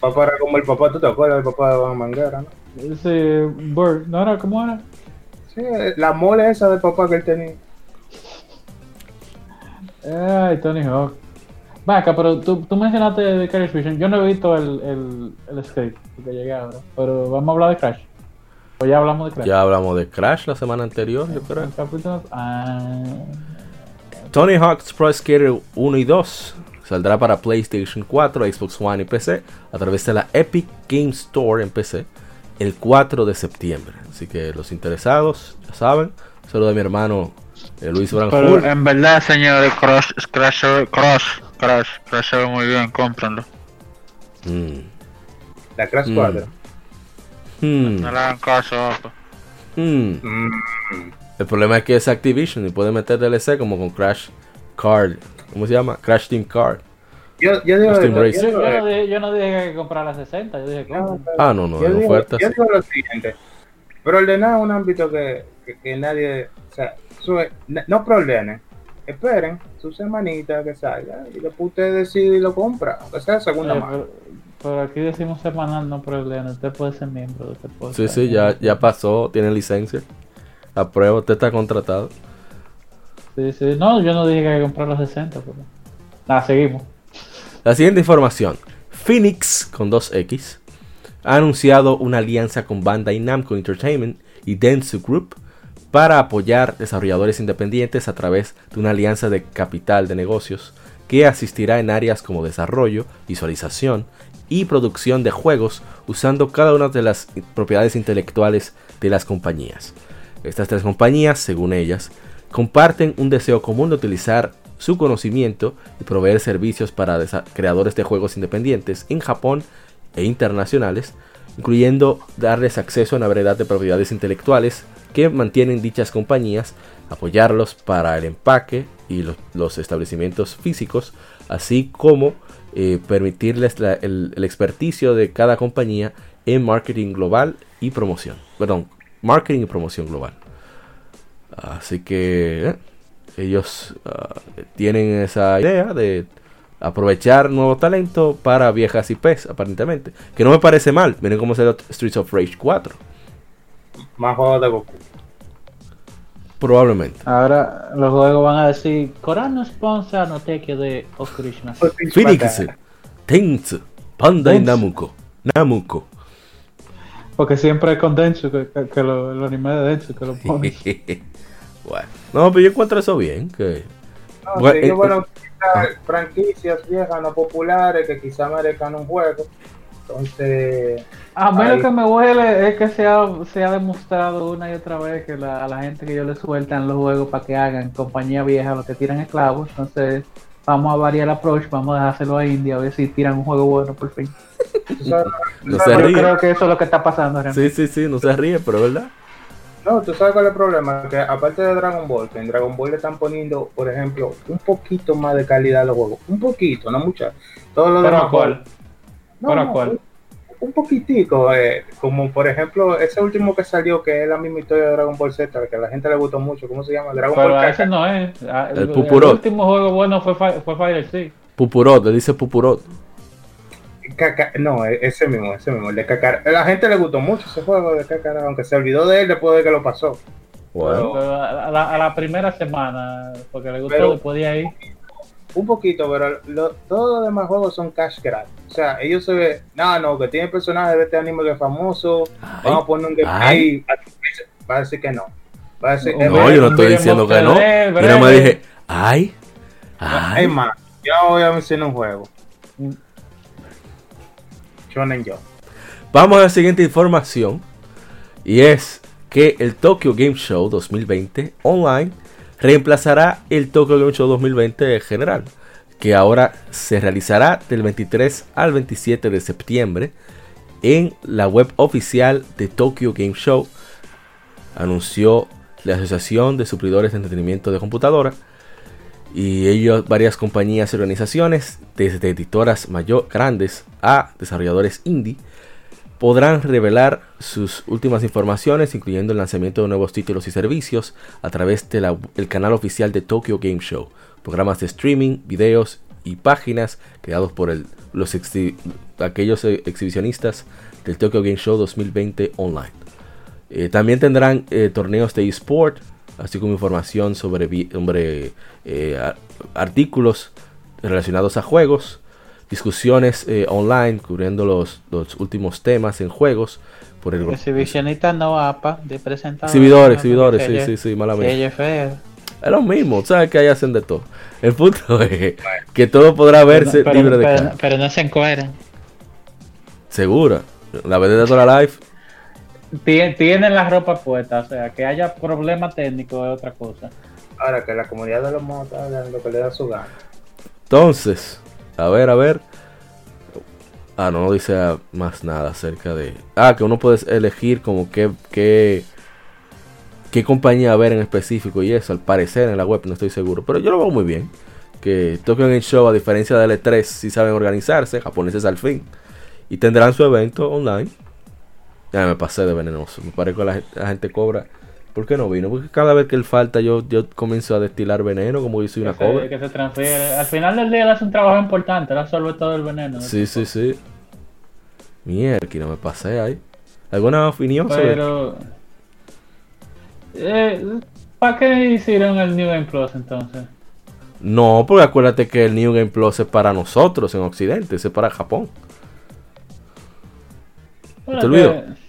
Papá era como el papá, ¿tú te acuerdas del papá de Van Manguera? ¿No? Ese Bird, ¿no era como era? Sí, la mole esa de papá que él tenía. Ay, Tony Hawk. Vaca, pero tú, tú mencionaste de Crash Vision. Yo no he visto el, el, el skate que llegué ahora, pero vamos a hablar de Crash. O ya hablamos de Crash. Ya hablamos de Crash la semana anterior, yo creo. El capítulo... ah. Tony Hawk's Pro Skater uno y dos saldrá para PlayStation cuatro, Xbox One y P C a través de la Epic Game Store en P C el cuatro de septiembre. Así que los interesados ya saben. Saludos a mi hermano eh, Luis Branjul. En verdad, señores, Crash, Crash, Crash. Crash, Crash se ve muy bien, cómprenlo. Mm. La Crash cuatro. Mm. No le hagan caso, ojo. Mm. Mm. El problema es que es Activision y puede meter D L C como con Crash Card. ¿Cómo se llama? Crash Team Card. Yo, yo, digo, yo, yo, yo, no, dije, yo no dije que comprar la sesenta, yo dije que... Ah, no, no, yo digo, ofertas. Yo digo lo siguiente. Problemar es un ámbito que, que, que nadie... O sea, sube, no problemen. Esperen su semanita que salga y después usted decide y lo compra, aunque sea de segunda mano. Pero, pero aquí decimos semanal, no problema. Usted puede ser miembro de este podcast. Sí, sí, ya, ya pasó, tiene licencia. Aprueba, usted está contratado. Sí, sí, no, yo no dije que hay que comprar los sesenta, pero... Nada, seguimos. La siguiente información. Phoenix, con dos X, ha anunciado una alianza con Bandai Namco Entertainment y Dentsu Group para apoyar desarrolladores independientes a través de una alianza de capital de negocios que asistirá en áreas como desarrollo, visualización y producción de juegos usando cada una de las propiedades intelectuales de las compañías. Estas tres compañías, según ellas, comparten un deseo común de utilizar su conocimiento y proveer servicios para desa- creadores de juegos independientes en Japón e internacionales, incluyendo darles acceso a una variedad de propiedades intelectuales que mantienen dichas compañías, apoyarlos para el empaque y los, los establecimientos físicos, así como eh, permitirles la, el, el experticio de cada compañía en marketing global y promoción. Perdón, marketing y promoción global. Así que eh, ellos uh, tienen esa idea de aprovechar nuevo talento para viejas I Pes, aparentemente. Que no me parece mal. Miren cómo será Streets of Rage cuatro. Más juegos de Goku. Probablemente. Ahora los juegos van a decir: Corano sponsor no te quede Okurishima. Phoenix, Tensu, Bandai Namco. Namco. Porque siempre es con Densu, que, que, que lo, lo anime de Densu, que lo ponen. Bueno. No, pero yo encuentro eso bien. Que... No, bueno, sí, eh, yo, bueno, ah. franquicias viejas, no populares, que quizá merezcan un juego. Entonces, a mí ahí lo que me huele es que se ha, se ha demostrado una y otra vez que la, a la gente que ellos le sueltan los juegos para que hagan compañía vieja, los que tiran esclavos. Entonces, vamos a variar el approach, vamos a dejárselo a India a ver si tiran un juego bueno por fin. Entonces, no, no se ríe. Yo creo que eso es lo que está pasando realmente. Sí, sí, sí, no se ríe, pero es verdad. No, tú sabes cuál es el problema, que aparte de Dragon Ball, que en Dragon Ball le están poniendo, por ejemplo, un poquito más de calidad a los juegos, un poquito, no mucha. Todo lo demás. ¿Cuál? ¿Para no, cuál? No, un poquitico, eh, como por ejemplo ese último que salió, que es la misma historia de Dragon Ball Z, que a la gente le gustó mucho, ¿cómo se llama? Dragon Pero Ball ese Kaka. No es. El, el, Pupurot. El último juego bueno fue fue Fire Six. Pupurot, le dice Pupurot. Caca, no, ese mismo, ese mismo, el de Cacar. A la gente le gustó mucho ese juego de Cacar, aunque se olvidó de él después de que lo pasó. Wow. Pero a, la, a la primera semana, porque le gustó, pero, le podía ir. Un poquito, pero lo, todos los demás juegos son cash grab. O sea, ellos se ven, no, no, que tienen personajes de este anime que es famoso, ay, vamos a poner un gameplay, va a decir que no. Va a decir, no, no, yo no estoy diciendo que no. Yo nada más dije, ay, ay. Más, yo voy a mencionar un juego. Shonen Jump. Vamos a la siguiente información, y es que el Tokyo Game Show dos mil veinte online reemplazará el Tokyo Game Show dos mil veinte en general, que ahora se realizará del veintitrés al veintisiete de septiembre en la web oficial de Tokyo Game Show, anunció la Asociación de Suplidores de Entretenimiento de Computadora. Y ellos, varias compañías y organizaciones, desde editoras mayor, grandes a desarrolladores indie, podrán revelar sus últimas informaciones, incluyendo el lanzamiento de nuevos títulos y servicios a través del de canal oficial de Tokyo Game Show, programas de streaming, videos y páginas creados por el, los exhi, aquellos exhibicionistas del Tokyo Game Show dos mil veinte online. Eh, también tendrán eh, torneos de eSport, así como información sobre, sobre eh, artículos relacionados a juegos, discusiones eh, online cubriendo los, los últimos temas en juegos. Por el exhibicionista no A P A de presentador. Exhibidores, exhibidores, sí, sí, sí, malamente. Es lo mismo, sabes que ahí hacen de todo. El punto es que todo podrá verse pero, libre de pero, cara. Pero no se encuadran. Segura, la verdad de toda la live. Tienen las ropas puestas, o sea, que haya problema técnico es otra cosa. Ahora que la comunidad de los mods es lo que le da su gana. Entonces, a ver, a ver. Ah, no, no dice más nada acerca de... Ah, que uno puede elegir como qué, qué, qué compañía ver en específico y eso, al parecer en la web, no estoy seguro. Pero yo lo veo muy bien. Que Tokyo Game Show, a diferencia del E tres, sí saben organizarse, japoneses al fin. Y tendrán su evento online. Ya me pasé de venenoso. Me parece que la, la gente cobra. ¿Por qué no vino? Porque cada vez que él falta, yo, yo comienzo a destilar veneno, como yo soy que una se, cobra. Que se transfiere. Al final del día él hace un trabajo importante, él absorbe todo el veneno. Sí, sí, sí. Mierda, que no me pasé ahí. ¿Alguna opinión Pero... sobre? Eh, ¿Para qué hicieron el New Game Plus entonces? No, porque acuérdate que el New Game Plus es para nosotros en Occidente, es para Japón. Te olvido. Que...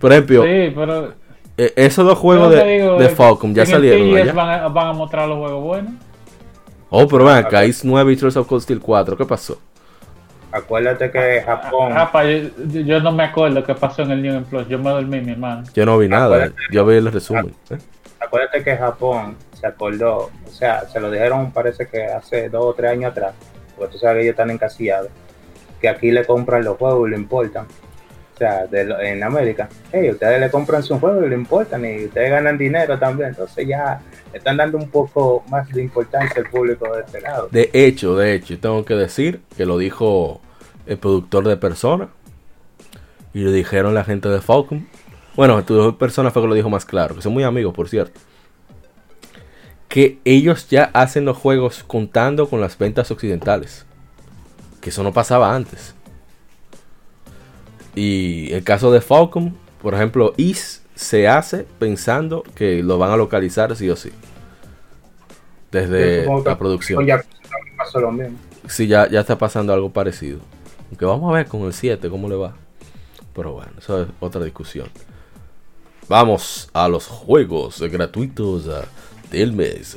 Por ejemplo, sí, pero... eh, esos dos juegos de, digo, de Falcom ya salieron. Allá. Van, a, van a mostrar los juegos buenos. Oh, pero ven acá, Ys nueve y Trails of the Colossus cuatro. ¿Qué pasó? Acuérdate que Japón. Rapa, yo, yo no me acuerdo qué pasó en el New Game Plus. Yo me dormí, mi hermano. Yo no vi nada. Acuérdate, yo vi el resumen. ¿eh? Acuérdate que Japón se acordó. O sea, se lo dijeron, parece que hace dos o tres años atrás. Porque tú sabes que ellos están encasillados. Que aquí le compran los juegos y le importan. O sea, de lo, en América, hey, ustedes le compran su juego y le importan y ustedes ganan dinero también. Entonces ya le están dando un poco más de importancia al público de este lado. De hecho, de hecho, tengo que decir que lo dijo el productor de Persona y lo dijeron la gente de Falcom. Bueno, tu Persona fue que lo dijo más claro, que son muy amigos, por cierto. Que ellos ya hacen los juegos contando con las ventas occidentales. Que eso no pasaba antes. Y el caso de Falcom, por ejemplo, Ys se hace pensando que lo van a localizar sí o sí. Desde la producción. Ya pasó lo mismo. Sí, ya, ya está pasando algo parecido. Aunque vamos a ver con el siete cómo le va. Pero bueno, eso es otra discusión. Vamos a los juegos gratuitos del mes.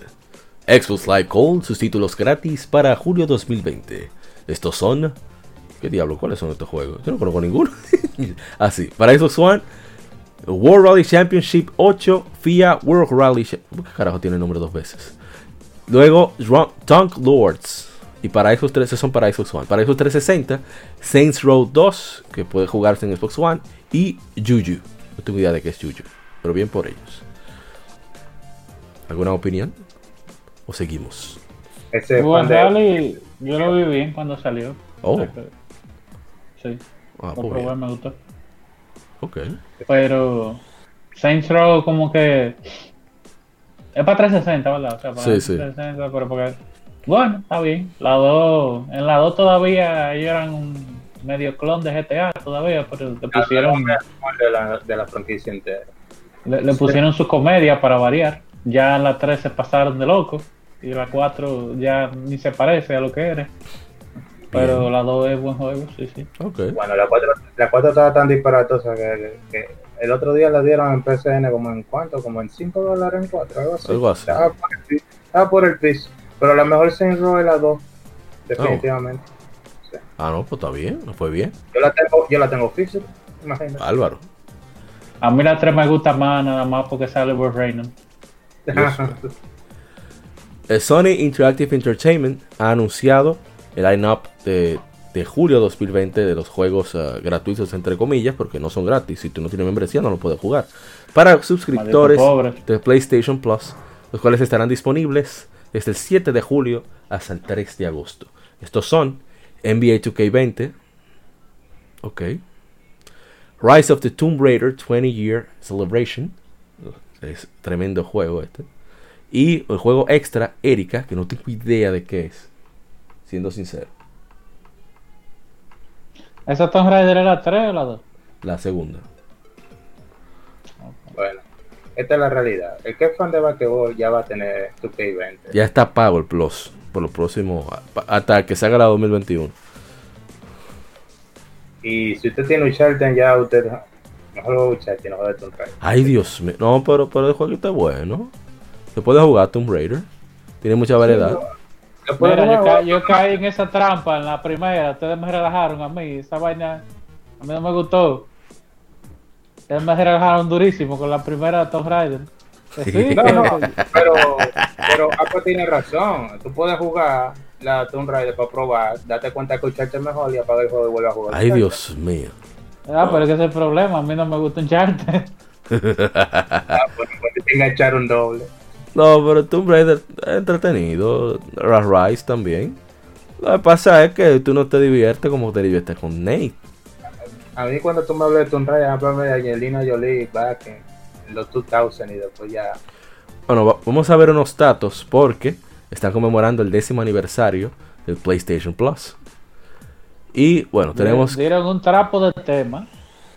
Xbox Live Gold, sus títulos gratis para julio dos mil veinte. Estos son... ¿Qué diablo? ¿Cuáles son estos juegos? Yo no conozco ninguno. Así, ah, para Xbox One, World Rally Championship ocho, F I A World Rally... Cha- ¿Por qué carajo tiene el nombre dos veces? Luego, Tank Lords. Y para Xbox tres, esos son para Xbox One. Para Xbox trescientos sesenta, Saints Row dos, que puede jugarse en Xbox One. Y Juju. No tengo idea de qué es Juju. pero bien por ellos. ¿Alguna opinión? ¿O seguimos? Ese bueno, Rally, yo lo vi bien cuando salió. Oh. Sí. Ah, lo probé, me gustó. Ok. Pero Saints Row como que es para trescientos sesenta, ¿verdad? O sea, para sí, trescientos sesenta, sí. Pero porque bueno, está bien. La dos, en la dos todavía ellos eran un medio clon de G T A todavía, pero le pusieron de la, de la franquicia entera. Le, le pusieron su comedia para variar. Ya en la tres se pasaron de loco. Y la cuatro ya ni se parece a lo que eres. Pero bien. La dos es buen juego, sí, sí. Okay. Bueno, la cuatro, la cuatro estaba tan disparatosa que, que el otro día la dieron en P C N como en cuánto, como en cinco dólares en cuatro, algo así. Algo así. Estaba, por el, estaba por el piso. Pero la mejor Saints Row es la dos, definitivamente. Oh. Sí. Ah, no, pues está bien, no fue bien. Yo la tengo, yo la tengo física, imagínate. Álvaro. A mí la tres me gusta más, nada más porque sale Wolf Reynolds. Sony Interactive Entertainment ha anunciado el line-up de, de julio dos mil veinte de los juegos uh, gratuitos, entre comillas, porque no son gratis. Si tú no tienes membresía, no lo puedes jugar. Para suscriptores de PlayStation Plus, los cuales estarán disponibles desde el siete de julio hasta el tres de agosto. Estos son N B A two K veinte, okay. Rise of the Tomb Raider twenty year Celebration, es tremendo juego este. Y el juego extra, Erika, que no tengo idea de qué es, siendo sincero. ¿Esa Tomb Raider era la tres o la dos? La segunda. Bueno, esta es la realidad. El que es fan de basquetbol ya va a tener su K veinte. Ya está pago el Plus por los próximos, hasta que salga la dos mil veintiuno. Y si usted tiene un Charlton, ya usted mejor lo va a usar, que no va a Tomb Raider. Ay, Dios mío. No, pero, pero el juego está bueno. Se puede jugar Tomb Raider, tiene mucha variedad. Sí, no. Mira, yo, ca- yo caí en esa trampa en la primera, ustedes me relajaron a mí, esa vaina a mí no me gustó. Ustedes me relajaron durísimo con la primera Tomb Raider. Sí, no, no, pero, pero Aqua tiene razón, tú puedes jugar la Tomb Raider para probar, date cuenta que escucharte mejor y apaga el juego y vuelve a jugar. Ay, Dios mío. Ah, pero ese es el problema, a mí no me gusta encharte. Ah, pues te enganchar un doble. No, pero Tomb Raider es entretenido. Rise también. Lo que pasa es que tú no te diviertes como te diviertes con Nate. A mí cuando tú me hablas de Tomb Raider, háblame de Angelina Jolie back en los dos mil y después ya... Bueno, vamos a ver unos datos porque están conmemorando el décimo aniversario del PlayStation Plus. Y bueno, tenemos... Dieron un trapo de tema.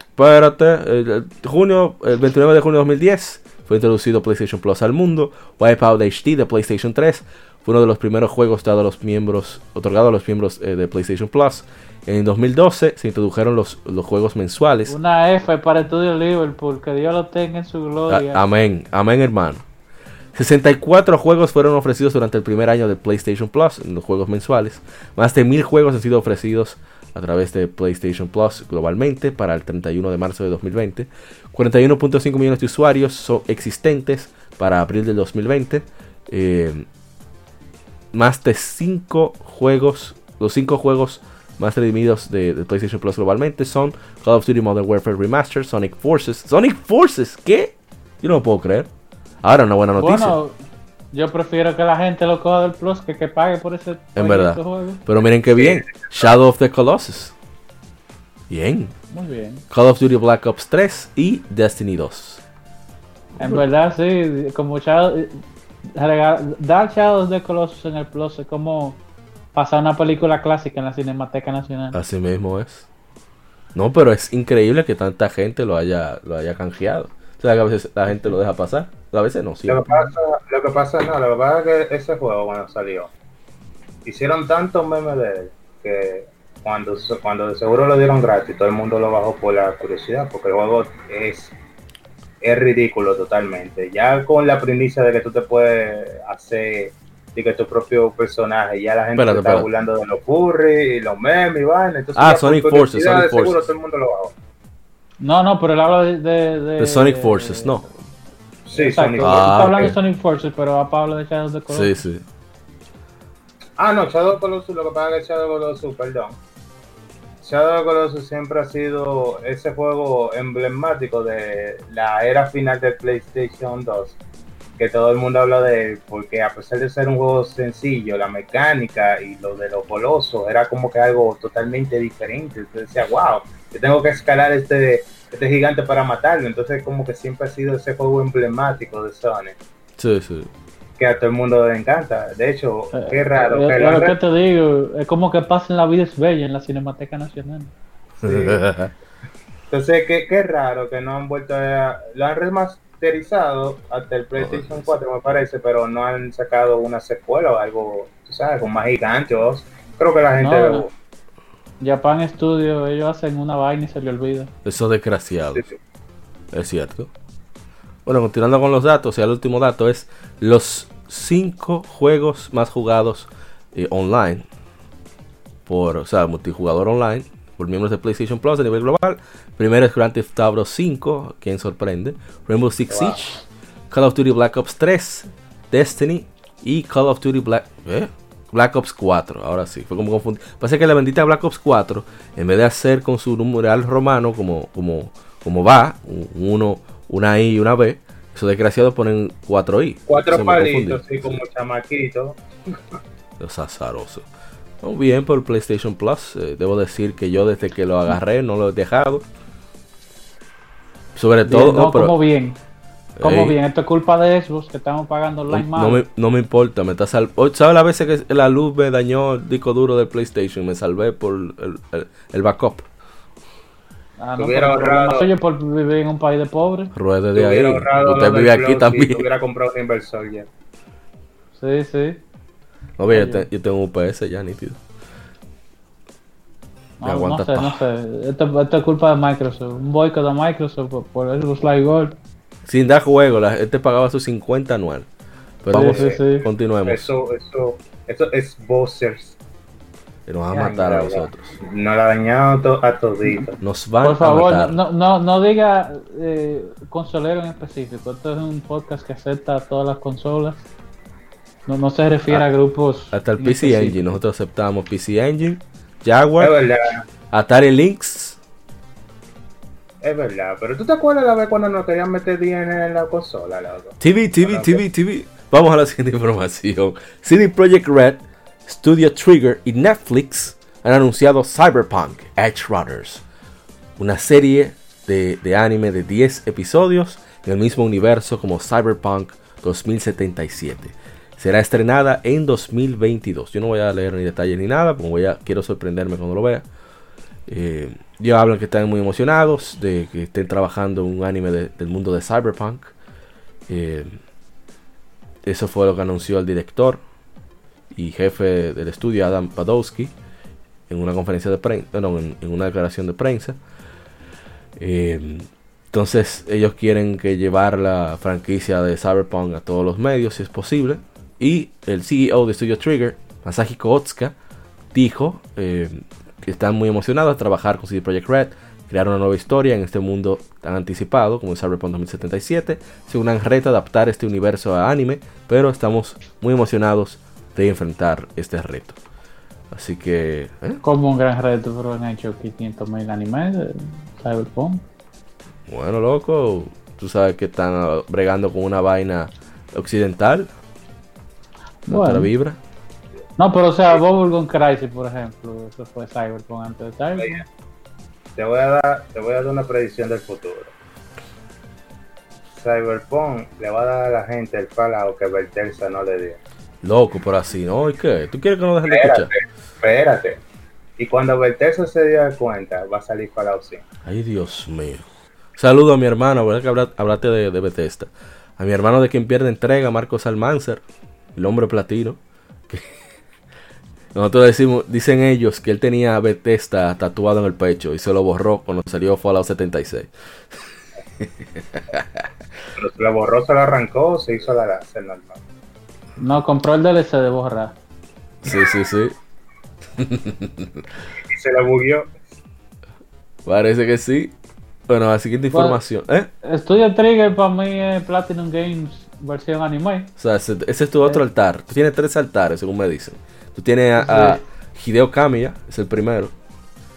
Espérate, el, junio, el veintinueve de junio de dos mil diez... Fue introducido PlayStation Plus al mundo. Wipeout H D de PlayStation tres fue uno de los primeros juegos dado a los miembros, otorgado a los miembros eh, de PlayStation Plus. En dos mil doce se introdujeron los, los juegos mensuales. Una F para Estudio Liverpool, que Dios lo tenga en su gloria. A- amén, amén hermano. sesenta y cuatro juegos fueron ofrecidos durante el primer año de PlayStation Plus en los juegos mensuales. Más de mil juegos han sido ofrecidos a través de PlayStation Plus globalmente para el treinta y uno de marzo de dos mil veinte. cuarenta y uno punto cinco millones de usuarios son existentes para abril del dos mil veinte. Eh, más de cinco juegos, los cinco juegos más redimidos de, de PlayStation Plus globalmente son Call of Duty Modern Warfare Remastered, Sonic Forces. ¿Sonic Forces? ¿Qué? Yo no lo puedo creer. Ahora una buena noticia. Bueno, yo prefiero que la gente lo coja del Plus que que pague por ese juego. En verdad. Pero miren qué bien. Shadow of the Colossus. Bien. Muy bien. Call of Duty Black Ops tres y Destiny dos. En verdad, sí. Como Shadow, dar Shadow of the Colossus en el Plus es como pasar una película clásica en la Cinemateca Nacional. Así mismo es. No, pero es increíble que tanta gente lo haya, lo haya canjeado. O sea, que a veces la gente lo deja pasar. A veces no, sí. Lo que pasa, lo que pasa, no, lo que pasa es que ese juego cuando salió, hicieron tantos memes de él que cuando, cuando de seguro lo dieron gratis, todo el mundo lo bajó por la curiosidad, porque el juego es, es ridículo totalmente. Ya con la primicia de que tú te puedes hacer de que tu propio personaje, ya la gente espérate, está espérate. burlando de los furries y los memes y van, entonces ah, Sonic Forces, Sonic Forces. Seguro todo el mundo lo bajó. No, no, pero él habla de... De, de, de Sonic Forces, no. Sí, exacto. Sonic Forces. Ah, está hablando okay. de Sonic Forces, pero a Pablo de Shadow of the Colossus. Sí, sí. Ah, no, Shadow of the Colossus, lo que pasa es que Shadow of the Colossus, perdón. Shadow of the Colossus siempre ha sido ese juego emblemático de la era final del PlayStation dos, que todo el mundo habla de él, porque a pesar de ser un juego sencillo, la mecánica y lo de los colosos era como que algo totalmente diferente. Entonces decía, wow, yo tengo que escalar este, este gigante para matarlo. Entonces como que siempre ha sido ese juego emblemático de Sonic. Sí, sí. Que a todo el mundo le encanta. De hecho, eh, qué raro. Eh, que claro, la... ¿qué te digo? Es como que pasa en La Vida es Bella, en la Cinemateca Nacional. Sí. Entonces, qué, qué raro que no han vuelto a... Lo han remasterizado hasta el PlayStation oh, cuatro, me parece, pero no han sacado una secuela o algo, tú sabes, con más gigantes. Creo que la gente... No, lo... Japan Studio, ellos hacen una vaina y se le olvida. Eso es desgraciado. Sí, sí. Es cierto. Bueno, continuando con los datos, y el último dato es los cinco juegos más jugados eh, online, por, o sea, multijugador online, por miembros de PlayStation Plus a nivel global. Primero es Grand Theft Auto cinco, quien sorprende, Rainbow Six Siege, wow. Call of Duty Black Ops tres, Destiny y Call of Duty Black... ¿eh? Black Ops cuatro, ahora sí, fue como confundido. Pasa que la bendita Black Ops cuatro, en vez de hacer con su numeral romano como, como, como va, un, uno, una I y una B, esos desgraciados ponen cuatro I. Cuatro palitos, sí, como chamaquito. Los azarosos. Muy bien por PlayStation Plus. Eh, debo decir que yo desde que lo agarré no lo he dejado. Sobre bien, todo... No, no pero... como bien. Como bien, esto es culpa de Xbox que estamos pagando online no, mal. No me, no me importa, me está sal... ¿Sabes las veces que la luz me dañó el disco duro del PlayStation? Me salvé por el, el, el backup. Ah, no, hubiera ahorrado. Soy yo por vivir en un país de pobres. Ruede de ahí. Usted vive aquí también. Si hubiera comprado un inversor ya. Sí, sí. No, oye, yo, te, yo tengo un U P S ya nítido. Me no, aguanta. No sé, no sé. Esto, esto es culpa de Microsoft. Un boicot de Microsoft por, por Xbox Live Gold. Sin dar juego, la gente pagaba sus cincuenta anual. Pero sí, vamos, sí, sí. Continuemos. Eso, eso, eso es bossers. Que nos va a matar a nosotros. Nos la dañaron to- a toditos. Nos van Por favor, a matar. No, no, no diga eh, consolero en específico. Esto es un podcast que acepta a todas las consolas. No, no se refiere ah, a grupos. Hasta el P C Engine. Nosotros aceptamos P C Engine, Jaguar, Atari Lynx. Es verdad, pero ¿tú te acuerdas la vez cuando nos querían meter bien en la consola? La TV, TV, TV, que... TV. Vamos a la siguiente información. C D Projekt Red, Studio Trigger y Netflix han anunciado Cyberpunk Edge Runners, una serie de, de anime de diez episodios en el mismo universo como Cyberpunk dos mil setenta y siete. Será estrenada en dos mil veintidós. Yo no voy a leer ni detalles ni nada, porque voy a, quiero sorprenderme cuando lo vea. Eh, ellos hablan que están muy emocionados de que estén trabajando un anime de, del mundo de Cyberpunk. Eh, eso fue lo que anunció el director y jefe del estudio Adam Badowski en una conferencia de prensa, no, en, en una declaración de prensa. Eh, entonces ellos quieren que llevar la franquicia de Cyberpunk a todos los medios si es posible. Y el C E O de Studio Trigger, Masaki Kootsuka, dijo eh, que están muy emocionados a trabajar con C D Projekt Red, crear una nueva historia en este mundo tan anticipado como el Cyberpunk dos mil setenta y siete. Es una gran reto adaptar este universo a anime, pero estamos muy emocionados de enfrentar este reto. Así que... ¿eh? Como un gran reto, pero han hecho quinientos mil animes de Cyberpunk. Bueno, loco, tú sabes que están bregando con una vaina occidental. Bueno. Otra vibra. No, pero o sea, Bubblegum Crisis, por ejemplo, eso fue Cyberpunk antes de Cyberpunk. Te voy a dar, te voy a dar una predicción del futuro. Cyberpunk le va a dar a la gente el Fallout que Bertelsa no le dio. Loco, por así, ¿no? ¿Y qué? ¿Tú quieres que no dejen de escuchar? Espérate. Y cuando Bertelso se dio cuenta, va a salir Fallout cinco. Ay, Dios mío. Saludo a mi hermano, ¿verdad que hablaste de, de Bethesda? A mi hermano de Quien Pierde Entrega, Marcos Almanzar, el hombre platino. Que nosotros decimos, dicen ellos que él tenía Bethesda tatuado en el pecho y se lo borró cuando salió Fallout setenta y seis. Pero se lo borró, se lo arrancó, se hizo la láser normal. No, compró el D L C de borrar. Sí, sí, sí. Y se la bugueó. Parece que sí. Bueno, la siguiente bueno, información. ¿Eh? Studio Trigger para mí es Platinum Games versión anime. O sea, ese, ese es tu otro eh. altar. Tú tienes tres altares, según me dicen. Tú tienes a, sí. a Hideo Kamiya, es el primero.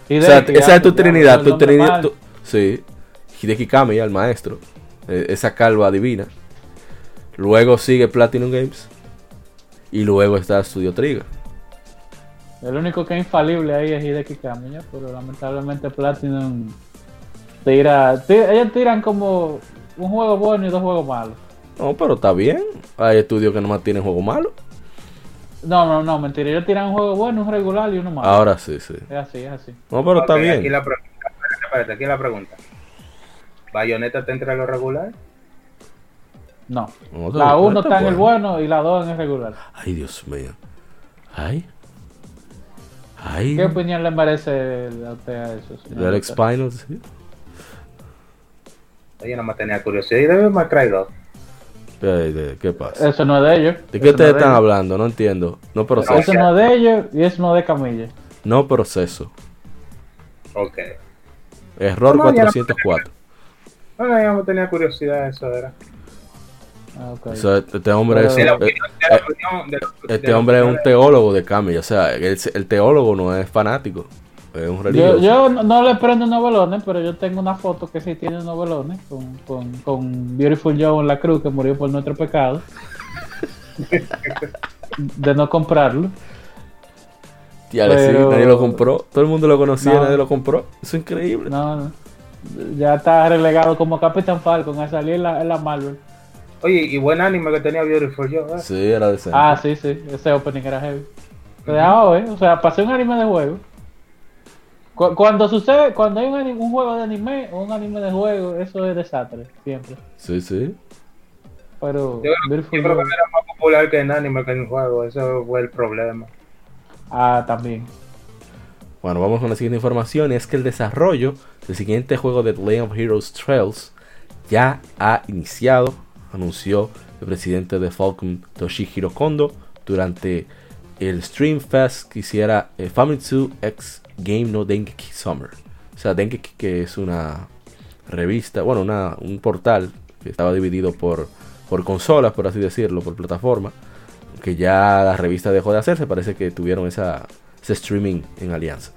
O sea, esa es tu trinidad, tu trinidad, tu, sí, Hideki Kamiya, el maestro, eh, esa calva divina. Luego sigue Platinum Games y luego está Studio Trigger. El único que es infalible ahí es Hideki Kamiya, pero lamentablemente Platinum tira, tira, ellos tiran como un juego bueno y dos juegos malos. No, pero está bien. Hay estudios que nomás tienen juegos malos. No, no, no, mentira. Ellos tiran un juego bueno, un regular y uno malo. Ahora sí, sí. Es así, es así. No, pero okay, está bien. Aquí la pregunta. Espérate, espérate, aquí la pregunta. ¿Bayonetta está entre los regulares? No. no la uno está en el bueno y la dos en el regular. Ay, Dios mío. Ay. Ay. ¿Qué opinión le parece a usted a eso? ¿De Alex Spinal? Sí. Yo nomás tenía curiosidad. ¿Y debe más traidor? ¿Qué pasa? Eso no es de ellos. ¿De qué ustedes no están ellos. hablando? No entiendo. No proceso. Eso no es de ellos y eso no es de Camille. No proceso. Ok. Error no, cuatrocientos cuatro. No, no, yo no tenía curiosidad, eso era. Ah, okay. O sea, este hombre es, opinión, eh, de, de, este hombre es un teólogo de Camille. O sea, el, el teólogo no es fanático. Es un religioso. Yo, yo no le prendo novelones, pero yo tengo una foto que sí tiene novelones con, con, con Beautiful Joe en la cruz que murió por nuestro pecado de no comprarlo. Tía, pero... sí, nadie lo compró, todo el mundo lo conocía, no, nadie lo compró, eso es increíble. No, no, ya está relegado como Capitán Falcon a salir en la, en la Marvel. Oye, y buen anime que tenía Beautiful Joe, ¿eh? Sí, era de ese. Ah, sí, sí, ese opening era heavy. Te dejaba, ¿eh? O sea, pasé un anime de juego. Cuando sucede, cuando hay un, anime, un juego de anime o un anime de juego, eso es desastre, siempre. Sí, sí. Pero... Yo creo, yo creo que era más popular que en anime que en juego, eso fue el problema. Ah, también. Bueno, vamos con la siguiente información, y es que el desarrollo del siguiente juego de Legend of Heroes Trails ya ha iniciado, anunció el presidente de Falcom, Toshihiro Kondo, durante el Stream Fest que hiciera eh, Famitsu X Game no Dengeki Summer. O sea, Dengeki, que es una revista, bueno, una, un portal que estaba dividido por, por consolas, por así decirlo, por plataforma, que ya la revista dejó de hacerse. Parece que tuvieron esa, ese streaming en alianza.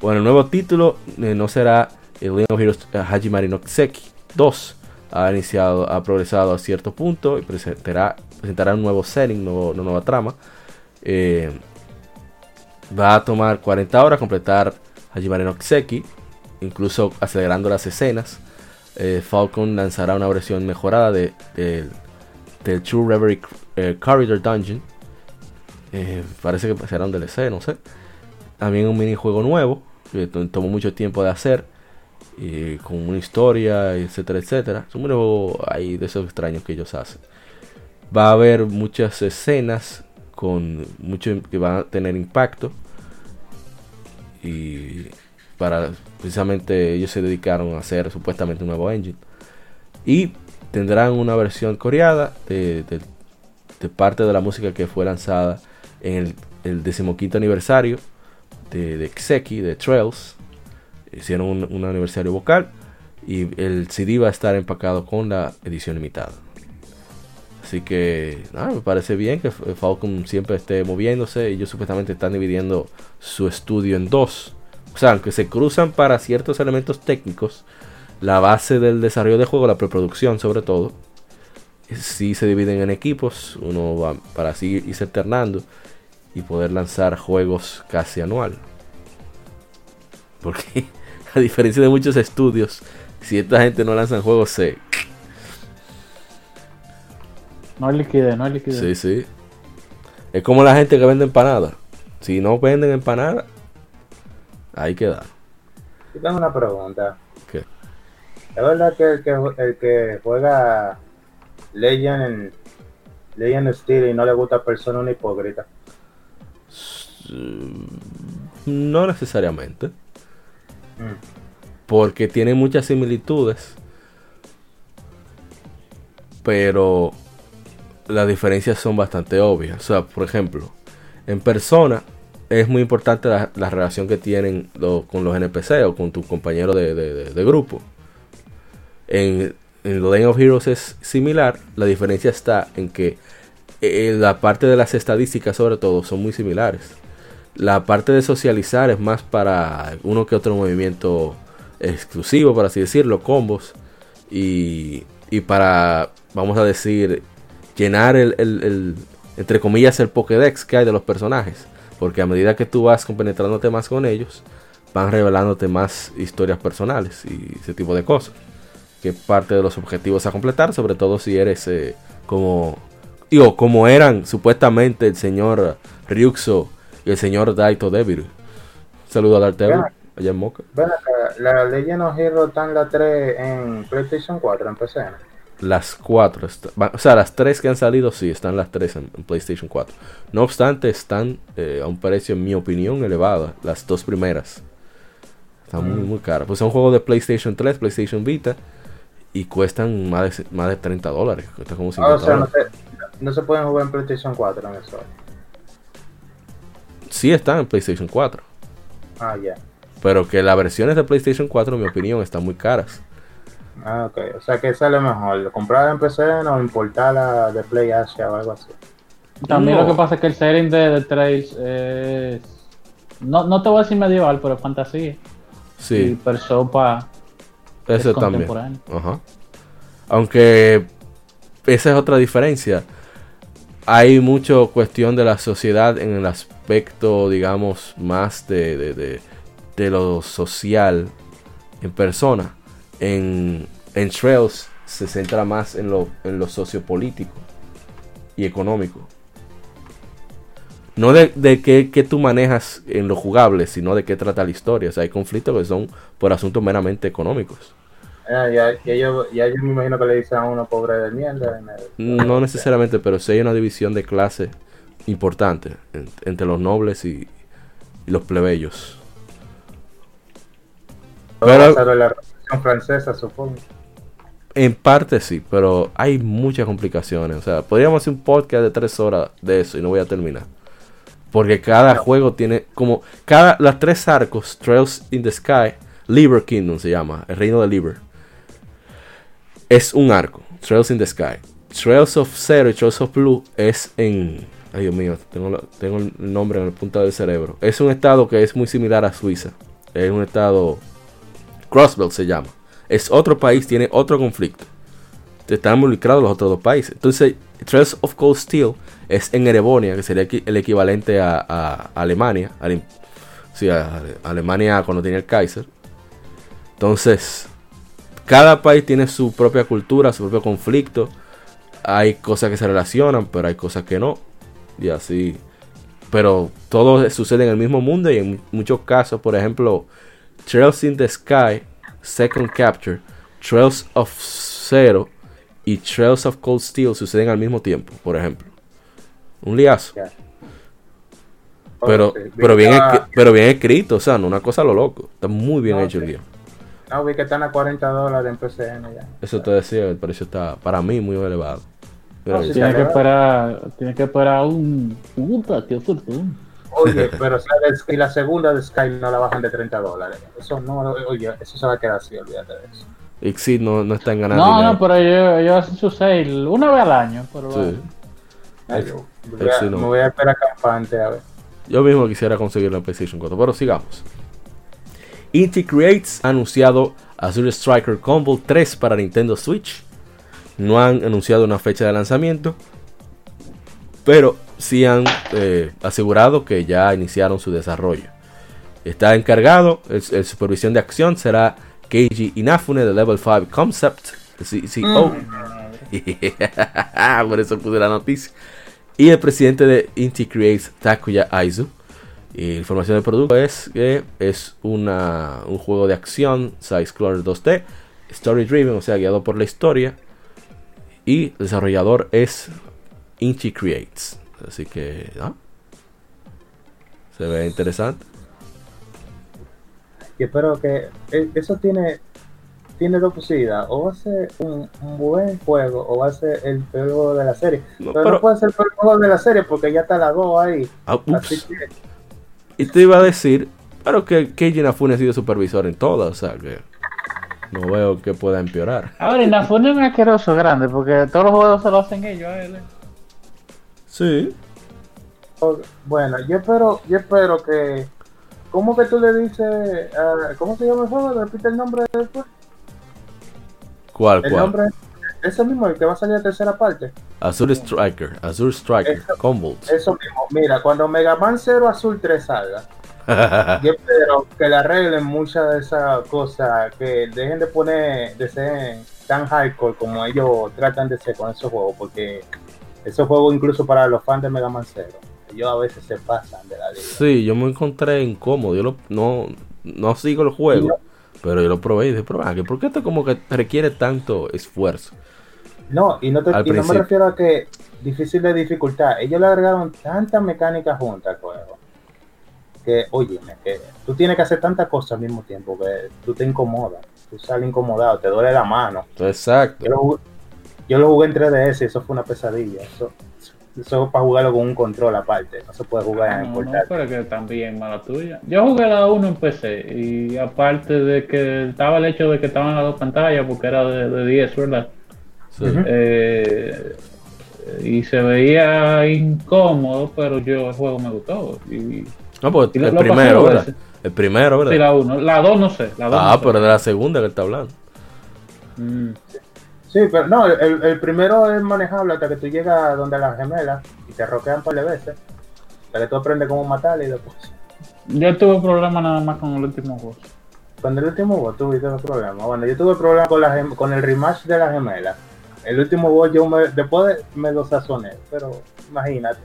Bueno, el nuevo título eh, no será el Legend of Heroes Hajimari no Kiseki dos. Ha iniciado, ha progresado a cierto punto y presentará, presentará un nuevo setting, nuevo, una nueva trama. Eh, va a tomar cuarenta horas completar Hajimari no Kiseki, incluso acelerando las escenas. eh, Falcom lanzará una versión mejorada de, de, del True Reverie eh, Corridor Dungeon. eh, Parece que será un D L C, no sé. También un minijuego nuevo que tomó mucho tiempo de hacer, eh, con una historia, etcétera, etcétera. Es un juego ahí de esos extraños que ellos hacen. Va a haber muchas escenas con mucho que van a tener impacto, y para precisamente ellos se dedicaron a hacer supuestamente un nuevo engine, y tendrán una versión coreada de, de, de parte de la música que fue lanzada en el decimoquinto aniversario de, de Kiseki, de Trails. Hicieron un, un aniversario vocal, y el C D va a estar empacado con la edición limitada. Así que nada, me parece bien que Falcom siempre esté moviéndose. Ellos supuestamente están dividiendo su estudio en dos. O sea, aunque se cruzan para ciertos elementos técnicos, la base del desarrollo de juego, la preproducción sobre todo, sí se dividen en equipos. Uno va para así irse alternando y poder lanzar juegos casi anual. Porque a diferencia de muchos estudios, si esta gente no lanza juegos, se... No hay liquidez, no hay liquidez. Sí, sí. Es como la gente que vende empanadas. Si no venden empanadas, ahí queda. Yo tengo una pregunta. ¿Qué? ¿Es verdad que el que, el que juega Legend, Legend Steel y no le gusta a persona un hipócrita? No necesariamente. Mm. Porque tiene muchas similitudes. Pero... las diferencias son bastante obvias. O sea, por ejemplo, en Persona es muy importante la, la relación que tienen lo, con los N P C o con tu compañero de, de, de, de grupo. En, en Legend of Heroes es similar. La diferencia está en que eh, la parte de las estadísticas sobre todo son muy similares. La parte de socializar es más para uno que otro movimiento exclusivo, por así decirlo, combos. Y, y para, vamos a decir, llenar el, el, el, entre comillas, el Pokédex que hay de los personajes. Porque a medida que tú vas compenetrándote más con ellos, van revelándote más historias personales y ese tipo de cosas. Que es parte de los objetivos a completar, sobre todo si eres eh, como... Digo, como eran supuestamente el señor Ryuxo y el señor Daito Debiru. Saludo al Arte allá en Moca. La Legend of Hero están las tres en PlayStation cuatro, en P C. Las cuatro, o sea, las tres que han salido, sí, están las tres en, en PlayStation cuatro. No obstante, están eh, a un precio, en mi opinión, elevado. Las dos primeras. Están mm. muy, muy caras. Pues son juegos de PlayStation tres, PlayStation Vita. Y cuestan más de, más de treinta dólares. Cuesta como cincuenta ah, o sea, dólares. No te... No se pueden jugar en PlayStation cuatro en eso. Sí están en PlayStation cuatro. Ah, ya. Yeah. Pero que las versiones de PlayStation cuatro, en mi opinión, están muy caras. Ah, ok. O sea que sale mejor. Comprarla en P C o importarla de Play Asia o algo así. También no. Lo que pasa es que el setting de, de Trails es... No, no te voy a decir medieval, pero fantasía. Sí. Y Persopa es contemporáneo. Ajá. Aunque esa es otra diferencia. Hay mucho cuestión de la sociedad en el aspecto, digamos, más de, de, de, de lo social en persona. En, en Trails se centra más en lo, en lo sociopolítico y económico. No de, de qué, qué tú manejas en lo jugable, sino de qué trata la historia. O sea, hay conflictos que son por asuntos meramente económicos. Ya, ya, ya, yo, ya yo me imagino que le dicen a uno pobre de mierda. No necesariamente, pero sí hay una división de clase importante en, entre los nobles y, y los plebeyos. Pero, pero la Revolución Francesa, supongo. En parte sí, pero hay muchas complicaciones. O sea, podríamos hacer un podcast de tres horas de eso y no voy a terminar. Porque cada no. juego tiene como... cada las tres arcos, Trails in the Sky, Liber Kingdom se llama, el reino de Liber. Es un arco, Trails in the Sky. Trails of Zero y Trails of Blue es en... Ay, Dios mío, tengo, la, tengo el nombre en el punto del cerebro. Es un estado que es muy similar a Suiza. Es un estado... Crossbelt se llama. Es otro país, tiene otro conflicto. Están involucrados los otros dos países. Entonces, Trails of Cold Steel es en Erebonia, que sería el equivalente a, a, a Alemania. A, sí, a, a Alemania cuando tenía el Kaiser. Entonces... cada país tiene su propia cultura, su propio conflicto. Hay cosas que se relacionan, pero hay cosas que no. Y así. Pero todo sucede en el mismo mundo. Y en muchos casos, por ejemplo, Trails in the Sky, Second Capture, Trails of Zero y Trails of Cold Steel suceden al mismo tiempo, por ejemplo. Un liazo. Pero, pero, bien, pero bien escrito, o sea, no una cosa a lo loco. Está muy bien hecho el guión. Ah, vi que están a cuarenta dólares en P C N ya. Eso te decía, el precio está para mí muy elevado. No, si tienes que esperar, tienes que esperar un puta, tío, fortuna. Oye, pero sabes que la segunda de Sky no la bajan de treinta dólares. Eso no, oye, eso se va a quedar así, olvídate de eso. Ixid no, no están ganando. No, dinero. No, pero yo, yo hacen su sale una vez al año, pero sí. Ay, yo, voy a, no. Me voy a esperar campante a ver. Yo mismo quisiera conseguir la PlayStation cuatro, pero sigamos. I T Creates ha anunciado Azure Striker Combo tres para Nintendo Switch. No han anunciado una fecha de lanzamiento, pero sí han eh, asegurado que ya iniciaron su desarrollo. Está encargado, el, el supervisión de acción será Keiji Inafune de Level cinco Concept, C E O. Por eso puse la noticia. Y el presidente de I T Creates, Takuya Aizu. Y información del producto es que es una, un juego de acción, side scroller dos D, story driven, o sea, guiado por la historia. Y el desarrollador es Inchi Creates. Así que, ¿no? Se ve interesante. Yo espero que eso tiene, tiene dos posibilidades: o va a ser un, un buen juego, o va a ser el peor juego de la serie. No, pero, pero no puede ser el peor juego de la serie porque ya está la Go ahí. Ah, así que. Y te iba a decir, pero que Keiji Inafune ha sido supervisor en todas, o sea que no veo que pueda empeorar. A ver, Inafune es un asqueroso grande, porque todos los juegos se lo hacen ellos a él. Sí. Okay. Bueno, yo espero, yo espero que... ¿Cómo que tú le dices? Uh, ¿Cómo se llama el juego? Repite el nombre después. ¿Cuál, el cuál? Nombre, ese mismo, el que va a salir a tercera parte. Azure Striker, Azure Striker, eso, Combolt. Eso mismo, mira, cuando Mega Man Zero Azul tres salga, yo espero que le arreglen muchas de esas cosas, que dejen de poner, de ser tan hardcore como ellos tratan de ser con esos juegos, porque esos juegos incluso para los fans de Mega Man Zero, ellos a veces se pasan de la liga. Sí, yo me encontré incómodo, yo lo, no, no sigo el juego, yo, pero yo lo probé y dije, pero ¿por qué esto como que requiere tanto esfuerzo? No, y no, te, y no me refiero a que difícil de dificultad, ellos le agregaron tantas mecánicas juntas al juego, que oye, que tú tienes que hacer tantas cosas al mismo tiempo que tú te incomodas, tú sales incomodado, te duele la mano. Exacto. Yo lo jugué, yo lo jugué en tres D S y eso fue una pesadilla, eso, eso es para jugarlo con un control aparte, no se puede jugar no, en el portátil. No, pero que también es mala tuya. Yo jugué la uno en P C y aparte de que estaba el hecho de que estaban las dos pantallas porque era de, de diez, ¿verdad? Sí. Uh-huh. Eh, y se veía incómodo, pero yo el juego me gustó. Y, no, porque y el, lo, primero, lo ¿verdad? el primero, ¿verdad? Sí, la uno. La dos no sé. La dos ah, no pero sé. De la segunda que él está hablando. Mm. Sí, pero no, el, el primero es manejable hasta que tú llegas donde las gemelas y te roquean un par de veces. Hasta que tú aprendes cómo matarle y después. Yo tuve problemas nada más con el último juego. Con el último juego tuviste los problemas. Bueno, yo tuve problemas con, la gem- con el rematch de las gemelas. El último boss yo me, después me lo sazoné, pero imagínate.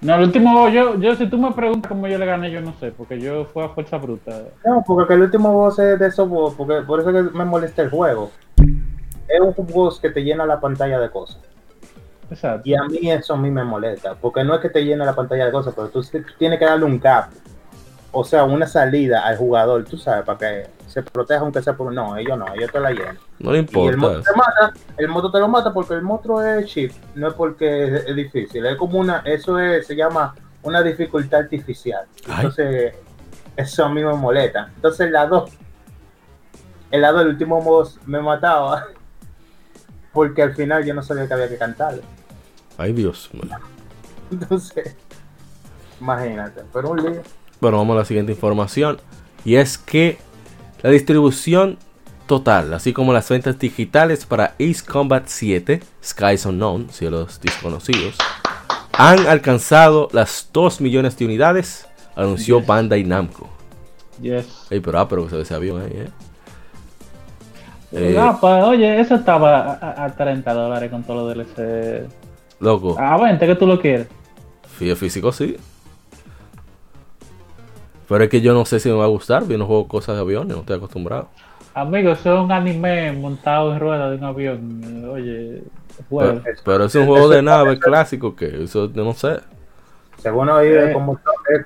No, el último boss, yo, yo si tú me preguntas cómo yo le gané, yo no sé, porque yo fue a fuerza bruta. No, porque el último boss es de esos boss, porque por eso que me molesta el juego. Es un boss que te llena la pantalla de cosas. Exacto. Y a mí eso a mí me molesta, porque no es que te llene la pantalla de cosas, pero tú tienes que darle un cap. O sea, una salida al jugador, tú sabes, para que se proteja aunque sea por... No, ellos no, ellos te la llenan. No le importa. Y el moto te mata, el moto te lo mata porque el moto es cheap, no es porque es difícil. Es como una... Eso es, se llama una dificultad artificial. Entonces, ay, eso a mí me molesta. Entonces, la dos... El lado del último boss me mataba porque al final yo no sabía que había que cantarlo. Ay, Dios, man. Entonces, imagínate, pero un lío. Bueno, vamos a la siguiente información, y es que la distribución total, así como las ventas digitales para Ace Combat siete, Skies Unknown, Cielos Desconocidos, han alcanzado las dos millones de unidades, anunció yes. Bandai Namco. Yes. Ey, pero ah, pero se ve ese avión ahí, eh. eh no, pa, oye, eso estaba a, a treinta dólares con todo lo D L C. Loco. Ah, vente, que tú lo quieres. Fío físico, sí. Pero es que yo no sé si me va a gustar, yo no juego cosas de aviones, no estoy acostumbrado. Amigo, eso es un anime montado en ruedas de un avión, oye, juego. Pero, pero es un juego de nave clásico, que eso yo no sé. Según oí, es como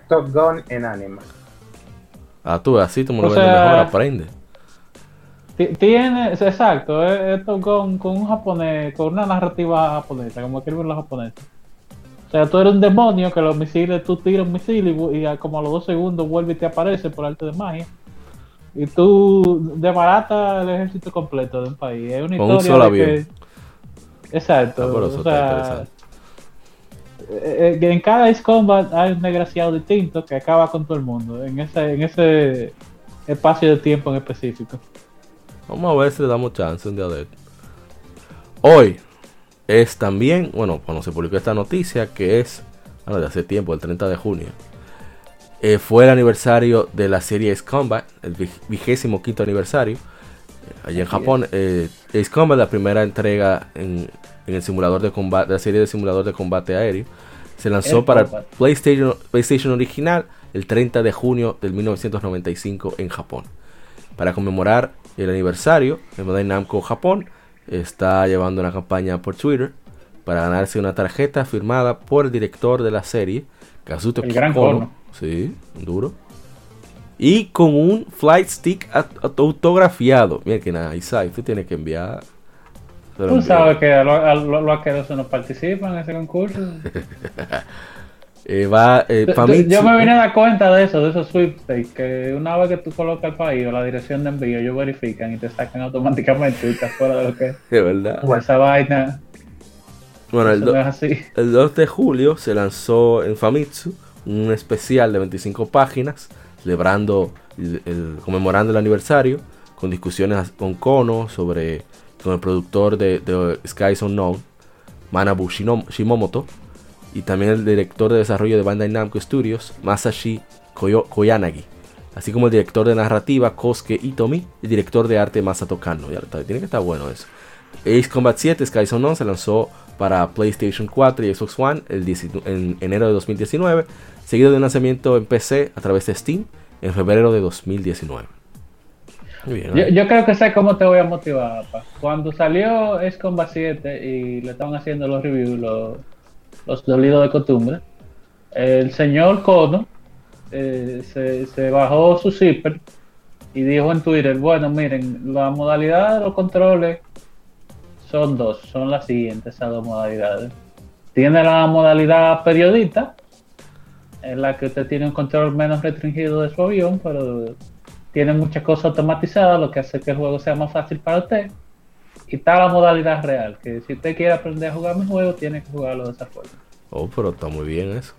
Top Gun en anime. Ah, tú, así tú me lo ves mejor, aprende. Tiene, exacto, es Top Gun con un japonés, con una narrativa japonesa, como escriben los japoneses. O sea, tú eres un demonio que los misiles, tú tiras un misil y, y como a los dos segundos vuelve y te aparece por arte de magia. Y tú desbaratas el ejército completo de un país. Es una con historia un solo de avión. Que... Exacto. O sea, en cada Ace Combat hay un desgraciado distinto que acaba con todo el mundo. En ese, en ese espacio de tiempo en específico. Vamos a ver si le damos chance un día de esto. Hoy es también, bueno, cuando se publicó esta noticia, que es, bueno, de hace tiempo, el treinta de junio, eh, fue el aniversario de la serie Ace Combat, el vigésimo quinto aniversario, eh, allá en Japón. eh, Ace Combat, la primera entrega en, en el simulador de combate, la serie de simulador de combate aéreo, se lanzó el para el PlayStation, PlayStation original el treinta de junio del mil novecientos noventa y cinco en Japón. Para conmemorar el aniversario, en Bandai Namco Japón está llevando una campaña por Twitter para ganarse una tarjeta firmada por el director de la serie, Kazuto el Kikono, gran sí, duro, y con un flight stick aut- autografiado. Mira que nada, Isai, tú tienes que enviar, tú enviar. Sabes que los asquerosos no participan en ese concurso. Eh, va, eh, Famitsu, yo me vine a dar cuenta de eso, de esos sweepstakes, que una vez que tú colocas el país o la dirección de envío, ellos verifican y te sacan automáticamente y estás fuera de lo que es. De verdad. O esa vaina. Bueno, el, do- el dos de julio se lanzó en Famitsu un especial de veinticinco páginas celebrando el, el, conmemorando el aniversario, con discusiones con Kono sobre, con el productor de, de Skies Unknown, Manabu Shimomoto, y también el director de desarrollo de Bandai Namco Studios, Masashi Koyo- Koyanagi, así como el director de narrativa, Kosuke Itomi, y el director de arte, Masato Kanno. Ya, tiene que estar bueno eso. Ace Combat siete Skies Unknown se lanzó para PlayStation cuatro y Xbox One el diecinueve, en enero de dos mil diecinueve, seguido de un lanzamiento en P C a través de Steam en febrero de dos mil diecinueve. Muy bien, ¿no? yo, yo creo que sé cómo te voy a motivar, papá. Cuando salió Ace Combat siete y le estaban haciendo los reviews, los, los dolidos de costumbre, el señor Kono eh, se, se bajó su zipper y dijo en Twitter: bueno, miren, la modalidad de los controles son dos, son las siguientes, esas dos modalidades. Tiene la modalidad periodista, en la que usted tiene un control menos restringido de su avión, pero tiene muchas cosas automatizadas, lo que hace que el juego sea más fácil para usted. Y está la modalidad real, que si usted quiere aprender a jugar mi juego, tiene que jugarlo de esa forma. Oh, pero está muy bien eso.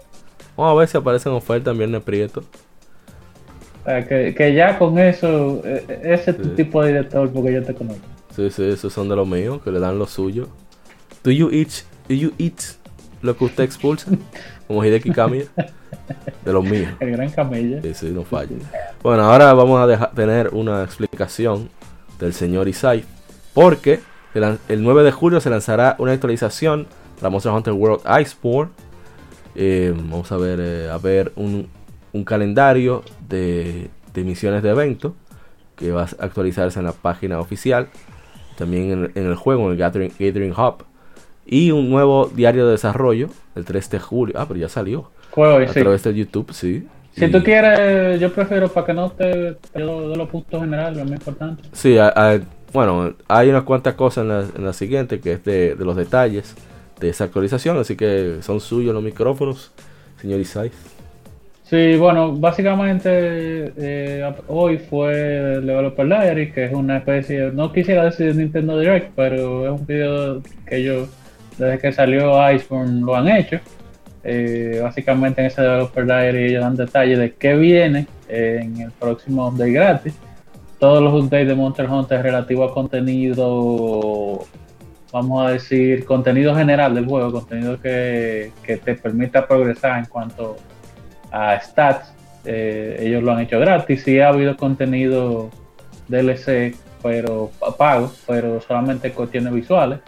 Vamos a ver si aparecen ofertas en Viernes Prieto. O sea, que, que ya con eso, ese es tu sí. tipo de director, porque yo te conozco. Sí, sí, esos son de los míos, que le dan lo suyo. Do you eat, do you eat lo que usted expulsa? Como Hideki Kamiya. De los míos. El gran Camilla. Sí, sí, no falla. Bueno, ahora vamos a dejar, tener una explicación del señor Isai, porque el, el nueve de julio se lanzará una actualización para Monster Hunter World Iceborne. Eh, vamos a ver, eh, a ver un, un calendario de, de misiones de evento que va a actualizarse en la página oficial. También en, en el juego, en el Gathering, Gathering Hub. Y un nuevo diario de desarrollo, el tres de julio. Ah, pero ya salió. Juego, a sí. través de YouTube, sí. Si y... tú quieres, yo prefiero para que no te... te doy los puntos generales, lo más importante. Sí, a, a, bueno, hay unas cuantas cosas en la, en la siguiente, que es de, de los detalles de esa actualización. Así que son suyos los micrófonos, señor Isaiz. Sí, bueno, básicamente eh, hoy fue el Developer Library, que es una especie, no quisiera decir Nintendo Direct, pero es un video que ellos, desde que salió Iceborne, lo han hecho. Eh, básicamente en ese Developer Library ellos dan detalles de qué viene eh, en el próximo update gratis. Todos los updates de Monster Hunter relativo a contenido, vamos a decir, contenido general del juego, contenido que, que te permita progresar en cuanto a stats, eh, ellos lo han hecho gratis. Y ha habido contenido D L C, pero pago, pero solamente cuestiones visuales,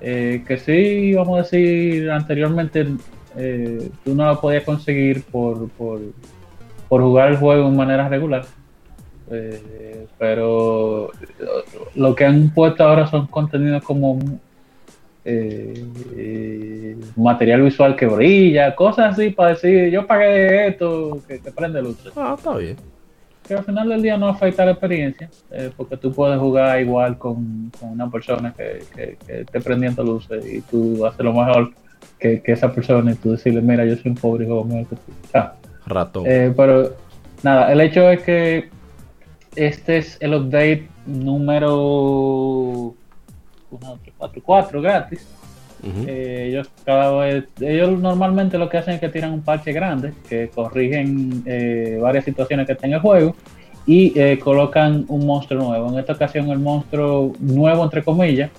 eh, que sí, vamos a decir, anteriormente eh, tú no lo podías conseguir por, por, por jugar el juego de manera regular, eh, pero lo que han puesto ahora son contenidos como Eh, eh, material visual que brilla, cosas así para decir: yo pagué esto, que te prende luces. Ah, está bien. Que al final del día no afecta la experiencia, eh, porque tú puedes jugar igual con, con una persona que, que, que esté prendiendo luces, y tú haces lo mejor que, que esa persona, y tú decirle: mira, yo soy un pobre y juego mejor que tú. Ah. Ratón. Eh, pero nada, el hecho es que este es el update número cuatro gratis. Uh-huh. eh, ellos cada vez, ellos normalmente lo que hacen es que tiran un parche grande que corrigen eh, varias situaciones que tiene el juego y eh, colocan un monstruo nuevo. En esta ocasión el monstruo nuevo, entre comillas,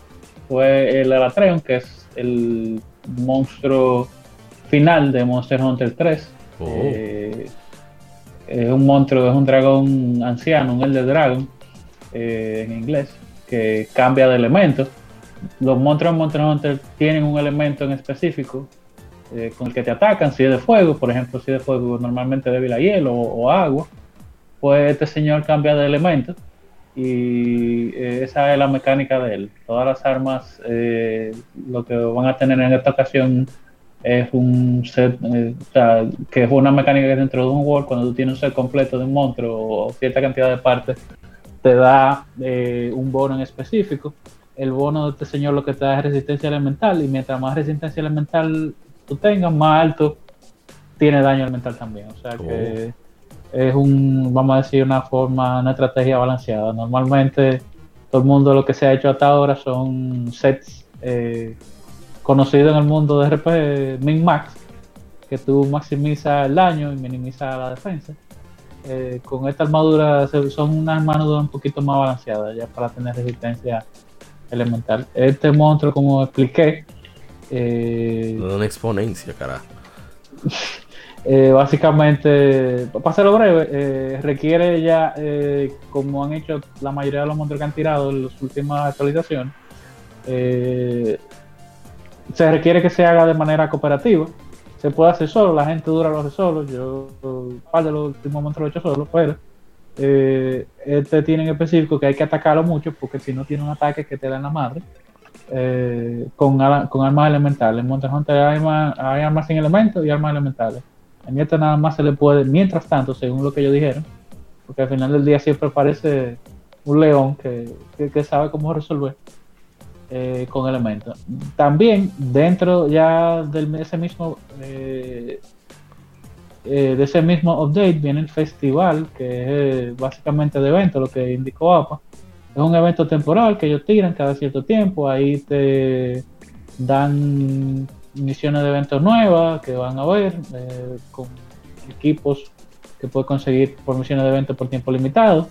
fue el Alatreon, que es el monstruo final de Monster Hunter tres. Oh. eh, es un monstruo, es un dragón anciano, un Elder Dragon eh, en inglés, que cambia de elementos. Los monstruos en Monster Hunter tienen un elemento en específico eh, con el que te atacan. Si es de fuego, por ejemplo, si es de fuego normalmente débil a hielo o, o agua, pues este señor cambia de elemento, y eh, esa es la mecánica de él. Todas las armas eh, lo que van a tener en esta ocasión es un set, eh, o sea, que es una mecánica que dentro de un world, cuando tú tienes un set completo de un monstruo o cierta cantidad de partes, te da eh, un bono en específico. El bono de este señor lo que te da es resistencia elemental, y mientras más resistencia elemental tú tengas, más alto tiene daño elemental también. O sea, oh, que es un, vamos a decir, una forma, una estrategia balanceada. Normalmente todo el mundo lo que se ha hecho hasta ahora son sets eh, conocido en el mundo de R P, min-max, que tú maximizas el daño y minimizas la defensa. Eh, con esta armadura son unas armaduras un poquito más balanceadas, ya para tener resistencia elemental. Este monstruo, como expliqué, eh, una exponencia, carajo. Eh, básicamente, para hacerlo breve, eh, requiere ya, eh, como han hecho la mayoría de los monstruos que han tirado en las últimas actualizaciones, eh, se requiere que se haga de manera cooperativa. Se puede hacer solo, la gente dura lo hace solo. Yo, un par de los últimos monstruos lo he hecho solo, pero eh, este tiene en específico que hay que atacarlo mucho, porque si no tiene un ataque que te da en la madre. Eh, con, con armas elementales. En Monster Hunter hay armas, hay armas sin elementos y armas elementales. En esta nada más se le puede, mientras tanto, según lo que ellos dijeron, porque al final del día siempre parece un león que, que, que sabe cómo resolver, eh, con elementos. También dentro ya del, ese mismo, eh, eh, de ese mismo update viene el festival, que es básicamente de evento, lo que indicó A P A. Es un evento temporal que ellos tiran cada cierto tiempo. Ahí te dan misiones de eventos nuevas que van a ver, eh, con equipos que puedes conseguir por misiones de eventos por tiempo limitado.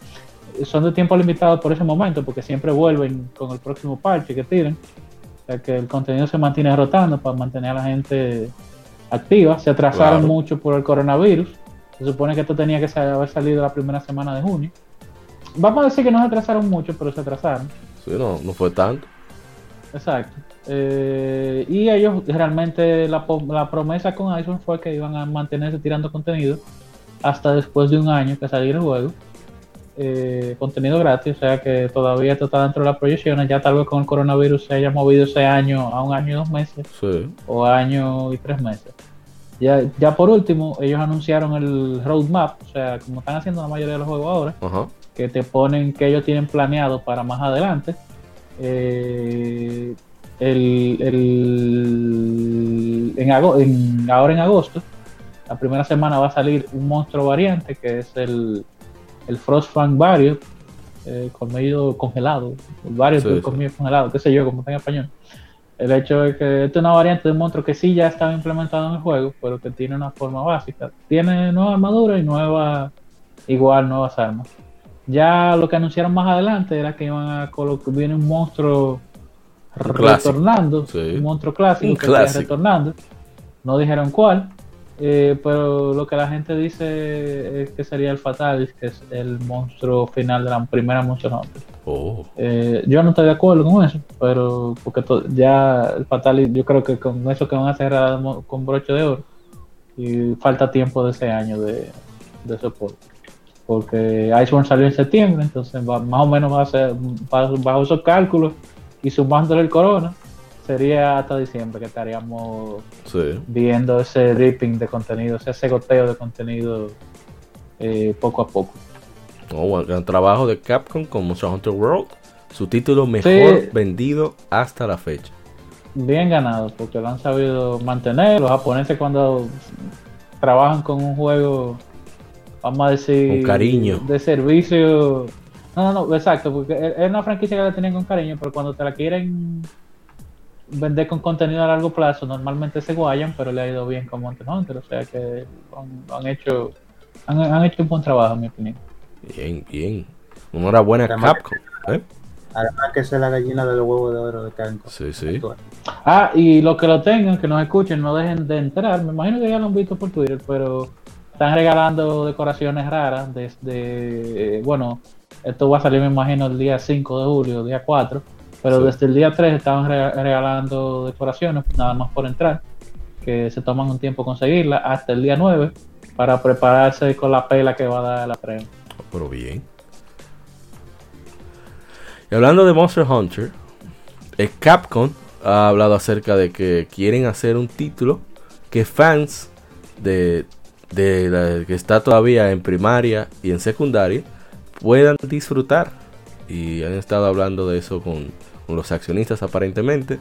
Son de tiempo limitado por ese momento, porque siempre vuelven con el próximo parche que tiran. O sea que el contenido se mantiene rotando para mantener a la gente activa. Se atrasaron claro. mucho por el coronavirus. Se supone que esto tenía que sal- haber salido la primera semana de junio. Vamos a decir que no se atrasaron mucho, pero se atrasaron. Sí, no, no fue tanto. Exacto. Eh, y ellos realmente, la, la promesa con iPhone fue que iban a mantenerse tirando contenido hasta después de un año que saliera el juego. Eh, contenido gratis, o sea que todavía esto está dentro de las proyecciones. Ya tal vez con el coronavirus se haya movido ese año a un año y dos meses. Sí. O año y tres meses. Ya, ya por último, ellos anunciaron el roadmap, o sea, como están haciendo la mayoría de los juegos ahora. Ajá. Que te ponen que ellos tienen planeado para más adelante. Eh, el, el, en agosto, en, ahora en agosto, la primera semana va a salir un monstruo variante que es el, el Frostfang Vario, eh, colmillo congelado, el Vario sí, sí. colmillo congelado, qué sé yo, como está en español. El hecho es que esta es una variante de un monstruo que sí ya estaba implementado en el juego, pero que tiene una forma básica. Tiene nueva armadura y nueva, igual, nuevas armas. Ya lo que anunciaron más adelante era que iban a colocar, viene un monstruo clásico, retornando, sí. un monstruo clásico, un que clásico. retornando, no dijeron cuál, eh, pero lo que la gente dice es que sería el Fatalis, que es el monstruo final de la primera Monster Hunter. Oh. Eh, yo no estoy de acuerdo con eso, pero porque to- ya el Fatalis, yo creo que con eso que van a cerrar con broche de oro, y falta tiempo de ese año de, de soporte. Porque Iceborne salió en septiembre, entonces va, más o menos va a ser, va, bajo esos cálculos y sumándole el corona, sería hasta diciembre que estaríamos sí. viendo ese ripping de contenido, o sea, ese goteo de contenido, eh, poco a poco. Oh, gran trabajo de Capcom con Monster Hunter World, su título mejor sí. vendido hasta la fecha. Bien ganado, porque lo han sabido mantener. Los japoneses, cuando trabajan con un juego, vamos a decir, con cariño, de servicio, no, no, no, exacto, porque es una franquicia que la tienen con cariño, pero cuando te la quieren vender con contenido a largo plazo, normalmente se guayan, pero le ha ido bien con Monster Hunter, o sea que han, han hecho han, han hecho un buen trabajo, en mi opinión. Bien, bien, enhorabuena a Capcom, ¿eh? Además que esa es la gallina de los huevos de oro de Capcom. Sí, sí. Ah, y los que lo tengan, que nos escuchen, no dejen de entrar, me imagino que ya lo han visto por Twitter, pero están regalando decoraciones raras desde, eh, bueno, esto va a salir me imagino el día cinco de julio, día cuatro, pero sí. desde el día tres estaban re- regalando decoraciones, nada más por entrar, que se toman un tiempo conseguirlas, hasta el día nueve, para prepararse con la pela que va a dar la premia. Pero bien. Y hablando de Monster Hunter, el Capcom ha hablado acerca de que quieren hacer un título que fans de... de la que está todavía en primaria y en secundaria puedan disfrutar, y han estado hablando de eso con, con los accionistas aparentemente.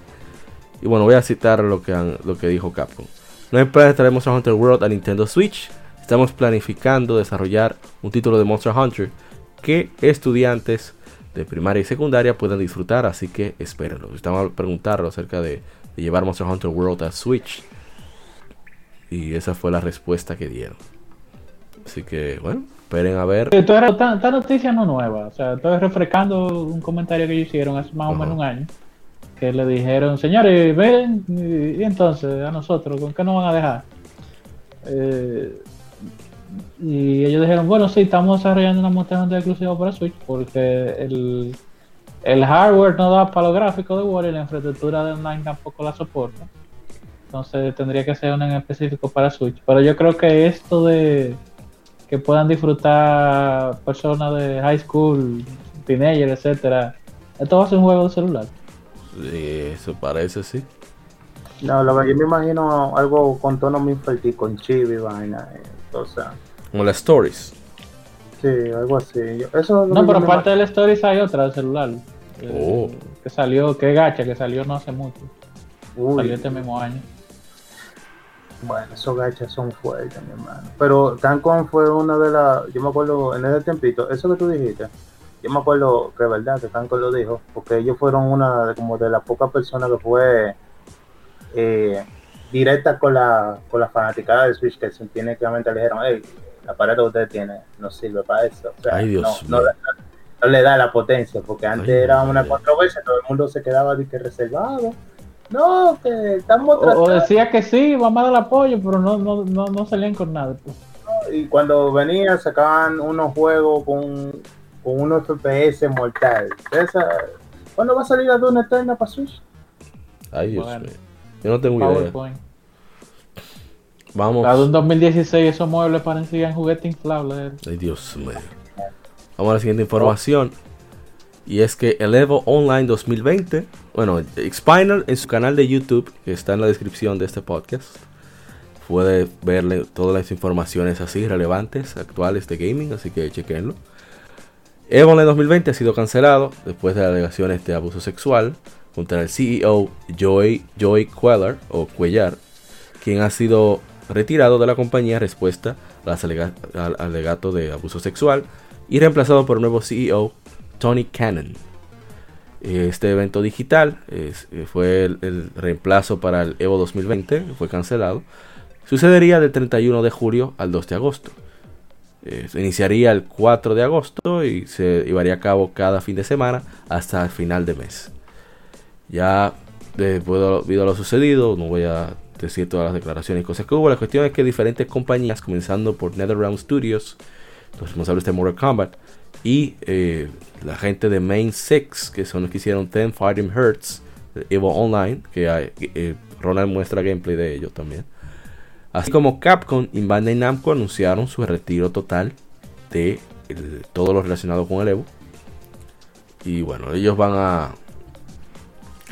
Y bueno, voy a citar lo que, han, lo que dijo Capcom. No hay planes de traer Monster Hunter World a Nintendo Switch. Estamos planificando desarrollar un título de Monster Hunter que estudiantes de primaria y secundaria puedan disfrutar, así que espérenlo. Estaban a preguntarlo acerca de, de llevar Monster Hunter World a Switch, y esa fue la respuesta que dieron. Así que, bueno, esperen a ver. Esta noticia no es nueva, o sea, estoy refrescando un comentario que ellos hicieron hace más o menos un año, que le dijeron, señores, ven, y entonces, a nosotros, ¿con qué nos van a dejar? Eh, y ellos dijeron, bueno, sí, estamos desarrollando una Monster Hunter exclusiva para Switch, porque el, el hardware no da para los gráficos de Wario y la infraestructura de online tampoco la soporta. Entonces tendría que ser una en específico para Switch. Pero yo creo que esto de que puedan disfrutar personas de high school, teenagers, etcétera, esto va a ser un juego de celular. Sí, eso parece, sí. No, lo que yo me imagino algo con tono muy fuerte, con chibi, vaina, o sea. Como las stories. Sí, algo así. Yo, eso es no, pero aparte de las stories hay otra del celular. Oh. Eh, que salió, que gacha, que salió no hace mucho. Uy. Salió este mismo año. Bueno, esos gachas son fuertes, mi hermano. Pero Cancún fue una de las, yo me acuerdo en ese tempito, eso que tú dijiste. Yo me acuerdo que es verdad que Franco lo dijo, porque ellos fueron una de, como de las pocas personas que fue eh, directa con la con la fanaticada de Switch, que simplemente le dijeron, hey, el aparato que ustedes tienen no sirve para eso. O sea, ay, Dios no, no, le, no le da la potencia, porque antes ay, era una controversia, todo el mundo se quedaba de que reservado. No, que estamos tratando. O decía que sí, vamos a dar apoyo, pero no, no, no, no salían con nada. Pues. Y cuando venían sacaban unos juegos con con unos F P S mortal. Esa, ¿cuándo va a salir la Duna Eterna para Switch? Ay, Dios mío. Yo no tengo PowerPoint. Idea. Vamos. La Duna dos mil dieciséis, esos muebles parecían juguetes inflables. Ay, Dios mío. Vamos a la siguiente información. Y es que el Evo Online dos mil veinte, bueno, Spiner en su canal de YouTube, que está en la descripción de este podcast, puede verle todas las informaciones así relevantes, actuales de gaming, así que chequenlo. Evo Online dos mil veinte ha sido cancelado después de alegaciones de abuso sexual contra el C E O Joey, Joey Cuellar, o Cuellar, quien ha sido retirado de la compañía en respuesta a las alega- al alegato de abuso sexual y reemplazado por el nuevo C E O Tony Cannon. Este evento digital es, fue el, el reemplazo para el Evo dos mil veinte, fue cancelado. Sucedería del treinta y uno de julio al dos de agosto. Eh, se iniciaría el cuatro de agosto y se llevaría a cabo cada fin de semana hasta el final de mes. Ya después de lo sucedido, no voy a decir todas las declaraciones y cosas que hubo. La cuestión es que diferentes compañías, comenzando por NetherRealm Studios, los responsables de Mortal Kombat, y eh, la gente de Main Six, que son los que hicieron Ten Fighting Hearts, Evo Online, que hay, eh, Ronald muestra gameplay de ellos también. Así como Capcom y Bandai Namco anunciaron su retiro total de el, todo lo relacionado con el Evo. Y bueno, ellos van a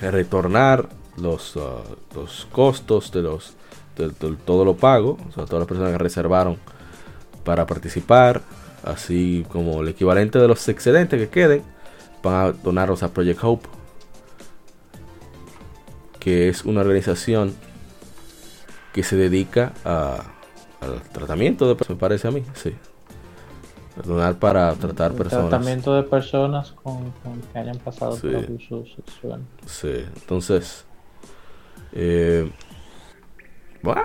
retornar los, uh, los costos de los de, de, todo lo pago. O sea, todas las personas que reservaron para participar, así como el equivalente de los excedentes que queden, van a donarlos a Project Hope, que es una organización que se dedica a, al tratamiento de personas, me parece a mí, sí. Donar para tratar el personas. Tratamiento de personas con, con que hayan pasado sí. por abuso sexual. Sí, entonces. Eh, bueno,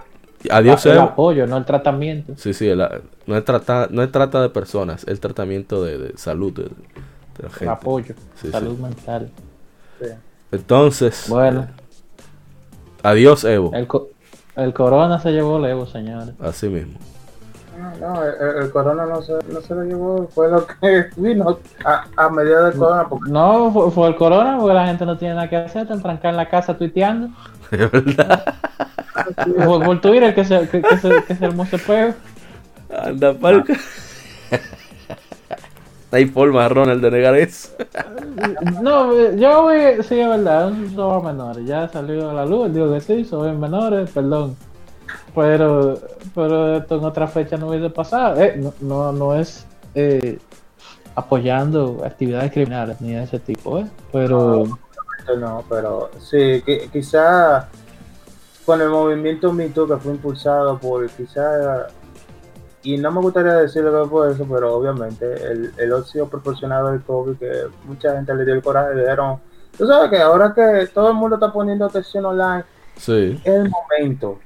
adiós. Ah, el apoyo, no el tratamiento. Sí, sí, el, no, es trata, no es trata de personas, el tratamiento de, de salud de, de la gente. El apoyo, sí, salud sí. mental. Sí. Entonces. Bueno. Eh, adiós, Evo. El co- El corona se llevó el Evo, señores. Así mismo. No, no el, el corona no se, no se lo llevó, fue lo que vino a, a medida del corona. Porque... No, fue, fue el corona porque la gente no tiene nada que hacer, están trancados en la casa tuiteando. Es verdad. Fue por Twitter que se, que, que se, que se armó ese peo. Anda, palca. No hay forma, Ronald, de negar eso. No, yo voy, sí, es verdad, son menores. Ya salió a la luz, digo que sí, son menores, perdón. Pero pero esto en otra fecha no hubiese pasado. Eh, no, no, no es eh, apoyando actividades criminales ni de ese tipo, ¿eh? Pero... No, no pero sí, que, quizá con el movimiento Me Too que fue impulsado por quizá... Y no me gustaría decirlo por eso, pero obviamente el, el ocio proporcionado del COVID, que mucha gente le dio el coraje, le dijeron, tú sabes que ahora que todo el mundo está poniendo atención online, sí, es el momento.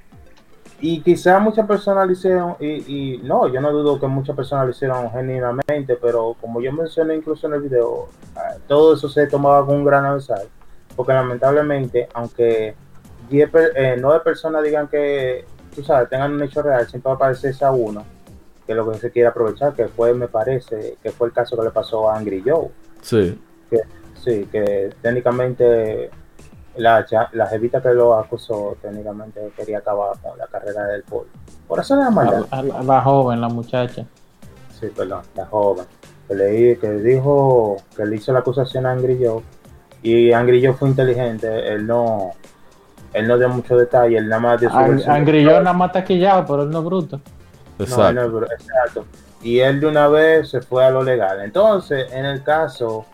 Y quizás muchas personas lo hicieron, y, y no, yo no dudo que muchas personas lo hicieron genuinamente, pero como yo mencioné incluso en el video, todo eso se tomaba con un grano de sal, porque lamentablemente, aunque diez, eh, nueve personas digan que, tú sabes, tengan un hecho real, siempre va a parecerse a uno, que es lo que se quiere aprovechar, que fue, me parece, que fue el caso que le pasó a Angry Joe. Sí. Que, sí, que técnicamente la, la jevita que lo acusó, técnicamente quería acabar con la carrera del pollo. Por eso era mala. La, la, la joven, la muchacha. Sí, perdón, la joven. Que le, que dijo, que le hizo la acusación a Angry Joe, y Angry Joe fue inteligente, él no... Él no dio mucho detalle, él nada más de su Ang- Angry Joe nada más taquillado, pero él no es bruto. Exacto. No, él no es bruto, exacto. Y él de una vez se fue a lo legal. Entonces, en el caso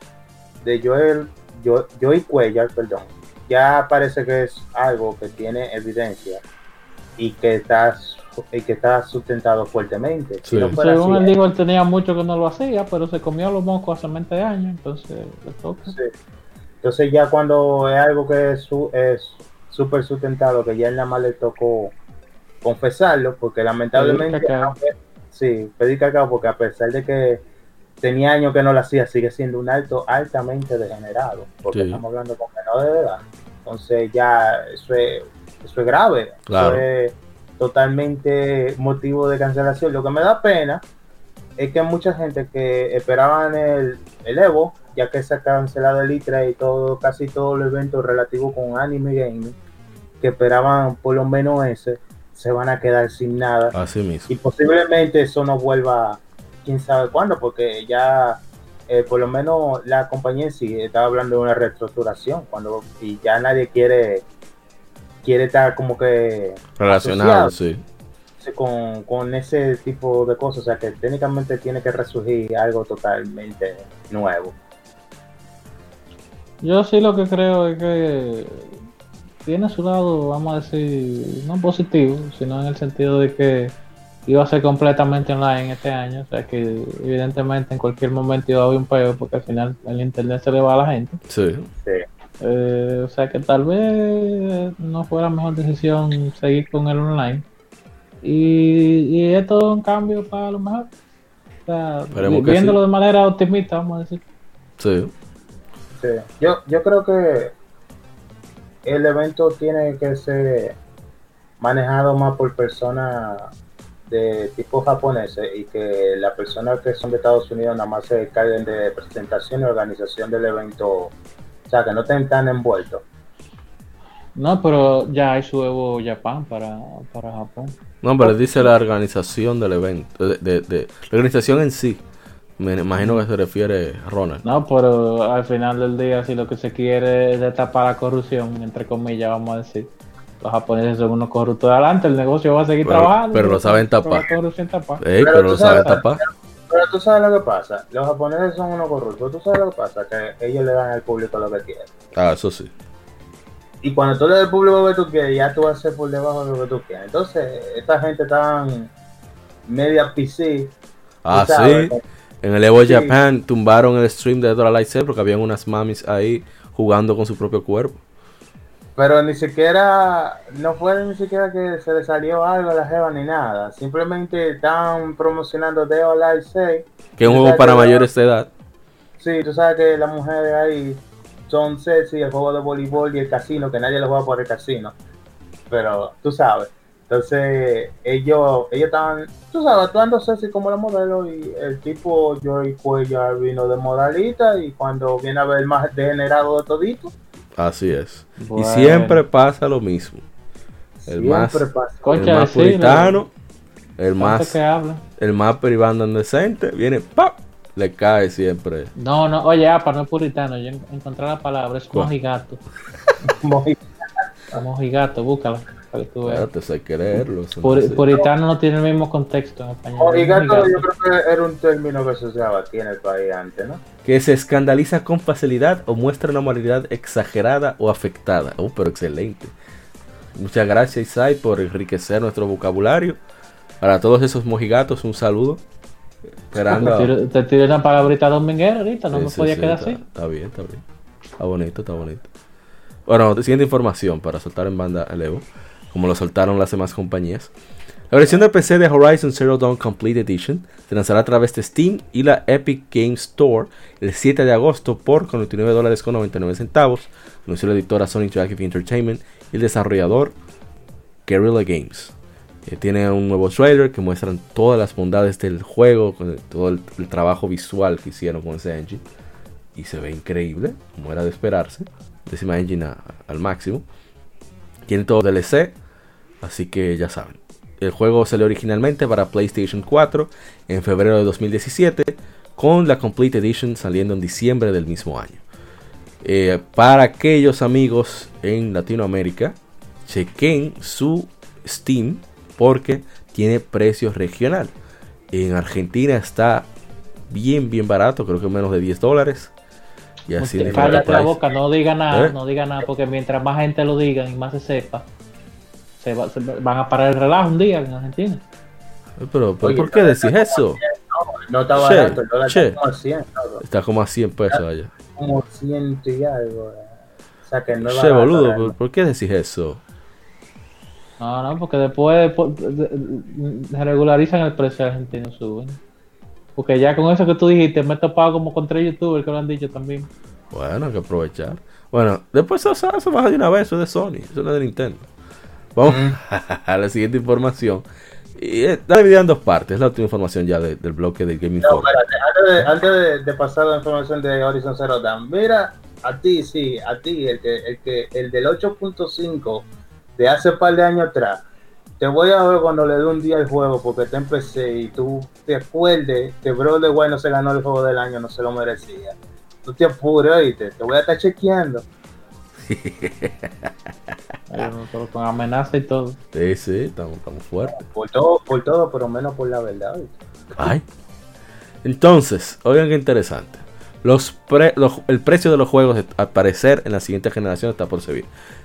de Joel, Joel, Joel Cuellar, perdón, ya parece que es algo que tiene evidencia y que está, y que está sustentado fuertemente. Sí. Si no fuera Según así, él dijo, él tenía mucho que no lo hacía, pero se comió los mocos hace veinte años, entonces le toca. Sí. Entonces ya cuando es algo que es... es súper sustentado, que ya en la mala le tocó confesarlo, porque lamentablemente aunque, sí, pedí cacao, porque a pesar de que tenía años que no lo hacía, sigue siendo un alto altamente degenerado, porque sí, estamos hablando con menores de edad. Entonces ya eso es, eso es grave, claro, eso es totalmente motivo de cancelación. Lo que me da pena es que mucha gente que esperaban el, el Evo, ya que se ha cancelado el E tres y todo, casi todos los eventos relativos con anime gaming, que esperaban por lo menos ese, se van a quedar sin nada. Así mismo. Y posiblemente eso no vuelva quién sabe cuándo, porque ya eh, por lo menos la compañía en sí estaba hablando de una reestructuración, cuando y ya nadie quiere quiere estar como que relacionado, sí, con, con ese tipo de cosas. O sea que técnicamente tiene que resurgir algo totalmente nuevo. Yo sí lo que creo es que tiene su lado, vamos a decir, no positivo, sino en el sentido de que iba a ser completamente online este año, o sea que evidentemente en cualquier momento iba a haber un peo, porque al final el internet se le va a la gente. Sí. Sí. Eh, o sea que tal vez no fuera mejor decisión seguir con el online. Y, y esto es un cambio para lo mejor. O sea, viéndolo sí, de manera optimista, vamos a decir. Sí. Sí. Yo, yo creo que el evento tiene que ser manejado más por personas de tipo japoneses, y que las personas que son de Estados Unidos nada más se encarguen de presentación y organización del evento, o sea que no estén tan envueltos. No, pero ya hay su Evo Japan para, para Japón. No, pero dice la organización del evento, de, de, de la organización en sí. Me imagino que se refiere a Ronald. No, pero al final del día, si lo que se quiere es destapar la corrupción, entre comillas, vamos a decir, los japoneses son unos corruptos. Adelante, el negocio va a seguir pero, trabajando. Pero lo saben tapar. Pero la corrupción tapar. Ey, pero, pero lo saben tapar. Pero, pero tú sabes lo que pasa. Los japoneses son unos corruptos. Tú sabes lo que pasa, que ellos le dan al público lo que quieren. Ah, eso sí. Y cuando tú le das al público lo que tú quieres, ya tú vas a hacer por debajo de lo que tú quieres. Entonces, esta gente tan media P C. Ah, sabes, sí. En el Evo sí. Japan tumbaron el stream de Dora Lightsaber porque habían unas mamis ahí jugando con su propio cuerpo. Pero ni siquiera, no fue ni siquiera que se le salió algo a la jeva ni nada. Simplemente estaban promocionando Dora Lightsaber, que es un juego para mayores de edad. Sí, tú sabes que las mujeres ahí son sexy, el juego de voleibol y el casino, que nadie lo juega por el casino. Pero tú sabes. Entonces, ellos ellos estaban, tú sabes, actuando sexy como los modelos, y el tipo Joey Cuellar vino de moralita, y cuando viene a ver más degenerado de todito. Así es. Bueno. Y siempre pasa lo mismo. El siempre más, pasa. Concha, el más decirle, puritano, el más, el más privando indecente, viene, ¡pap! Le cae siempre. No, no, oye, apa, no es puritano, yo encontré la palabra, es mojigato. mojigato. Mojigato, búscala. Espérate, sé quererlo. Pur, puritano no tiene el mismo contexto en español. Mojigato, yo creo que era un término que se usaba aquí en el país antes, ¿no? Que se escandaliza con facilidad o muestra una moralidad exagerada o afectada. Oh, pero excelente. Muchas gracias, Isai, por enriquecer nuestro vocabulario. Para todos esos mojigatos, un saludo. Esperando. Te tiré, te tiré una palabrita dominguera ahorita, no sí, me sí, podía sí, quedar está, así. Está bien, está bien. Está bonito, está bonito. Bueno, siguiente información para soltar en banda el Evo, como lo soltaron las demás compañías. La versión de P C de Horizon Zero Dawn Complete Edition se lanzará a través de Steam y la Epic Games Store el siete de agosto por noventa y nueve dólares con noventa y nueve centavos, anunció la editora Sonic Interactive Entertainment y el desarrollador Guerrilla Games. Eh, tiene un nuevo trailer que muestra todas las bondades del juego, todo el, el trabajo visual que hicieron con ese engine, y se ve increíble, como era de esperarse, décima engine a, al máximo. Tiene todo D L C, así que ya saben. El juego salió originalmente para PlayStation cuatro en febrero de dos mil diecisiete, con la Complete Edition saliendo en diciembre del mismo año. Eh, para aquellos amigos en Latinoamérica, chequen su Steam porque tiene precio regional. En Argentina está bien, bien barato, creo que menos de diez dólares. Y así de cállate la boca, no diga nada, ¿Eh? no diga nada, porque mientras más gente lo diga y más se sepa, se, va, se van a parar el relajo un día en Argentina. Pero, pero Oye, ¿por qué decís eso? cien, no, no está barato, che, che. Está, como a cien, no, está como a cien pesos allá. Como cien y algo. O sea que no. Che, boludo, ¿por, ¿por qué decís eso? No, no, porque después regularizan el precio argentino, suben. Porque ya con eso que tú dijiste, me he topado como con tres youtubers que lo han dicho también. Bueno, hay que aprovechar. Bueno, después eso, eso baja de una vez, eso es de Sony, eso no es de Nintendo. Vamos mm. a la siguiente información. Y está dividida en dos partes, es la última información ya de, del bloque del Game Informer. No, espérate, antes, de, antes de, de pasar a la información de Horizon Zero Dawn, mira, a ti, sí, a ti, el que el que el del ocho punto cinco de hace par de años atrás. Te voy a ver cuando le dé un día el juego, porque te empecé y tú te acuerdes que Brother White no se ganó el juego del año, no se lo merecía. Tú te apures, oíste, te voy a estar chequeando. Con amenaza y todo. Sí, sí, estamos, estamos fuertes. Por todo, por todo, pero menos por la verdad, oíste. Ay. Entonces, oigan qué interesante. Los pre, los, el precio de los juegos al parecer en la siguiente generación está por subir.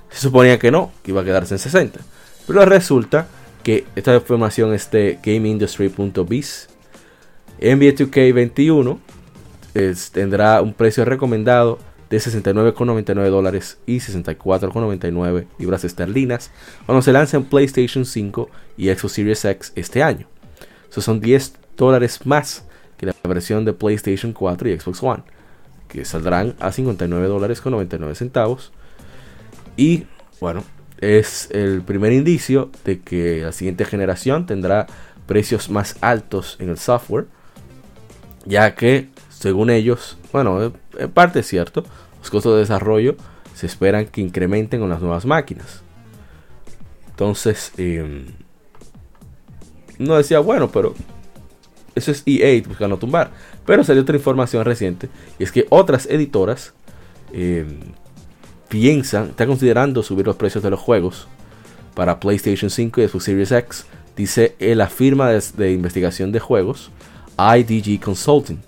Se suponía que no, que iba a quedarse en sesenta. Pero resulta que esta información es de GameIndustry.biz. N B A dos K veintiuno es, tendrá un precio recomendado de sesenta y nueve dólares con noventa y nueve y sesenta y cuatro dólares con noventa y nueve libras esterlinas cuando se lance en PlayStation cinco y Xbox Series X este año. Eso son diez dólares más que la versión de PlayStation cuatro y Xbox One, que saldrán a cincuenta y nueve dólares con noventa y nueve centavos. Y bueno, es el primer indicio de que la siguiente generación tendrá precios más altos en el software, ya que, según ellos, bueno, en parte es cierto, los costos de desarrollo se esperan que incrementen con las nuevas máquinas. Entonces, eh, no decía, bueno, pero eso es E A buscando tumbar. Pero salió otra información reciente, y es que otras editoras eh, piensan, está considerando subir los precios de los juegos para PlayStation cinco y Xbox Series X, dice la firma de, de investigación de juegos I D G Consulting.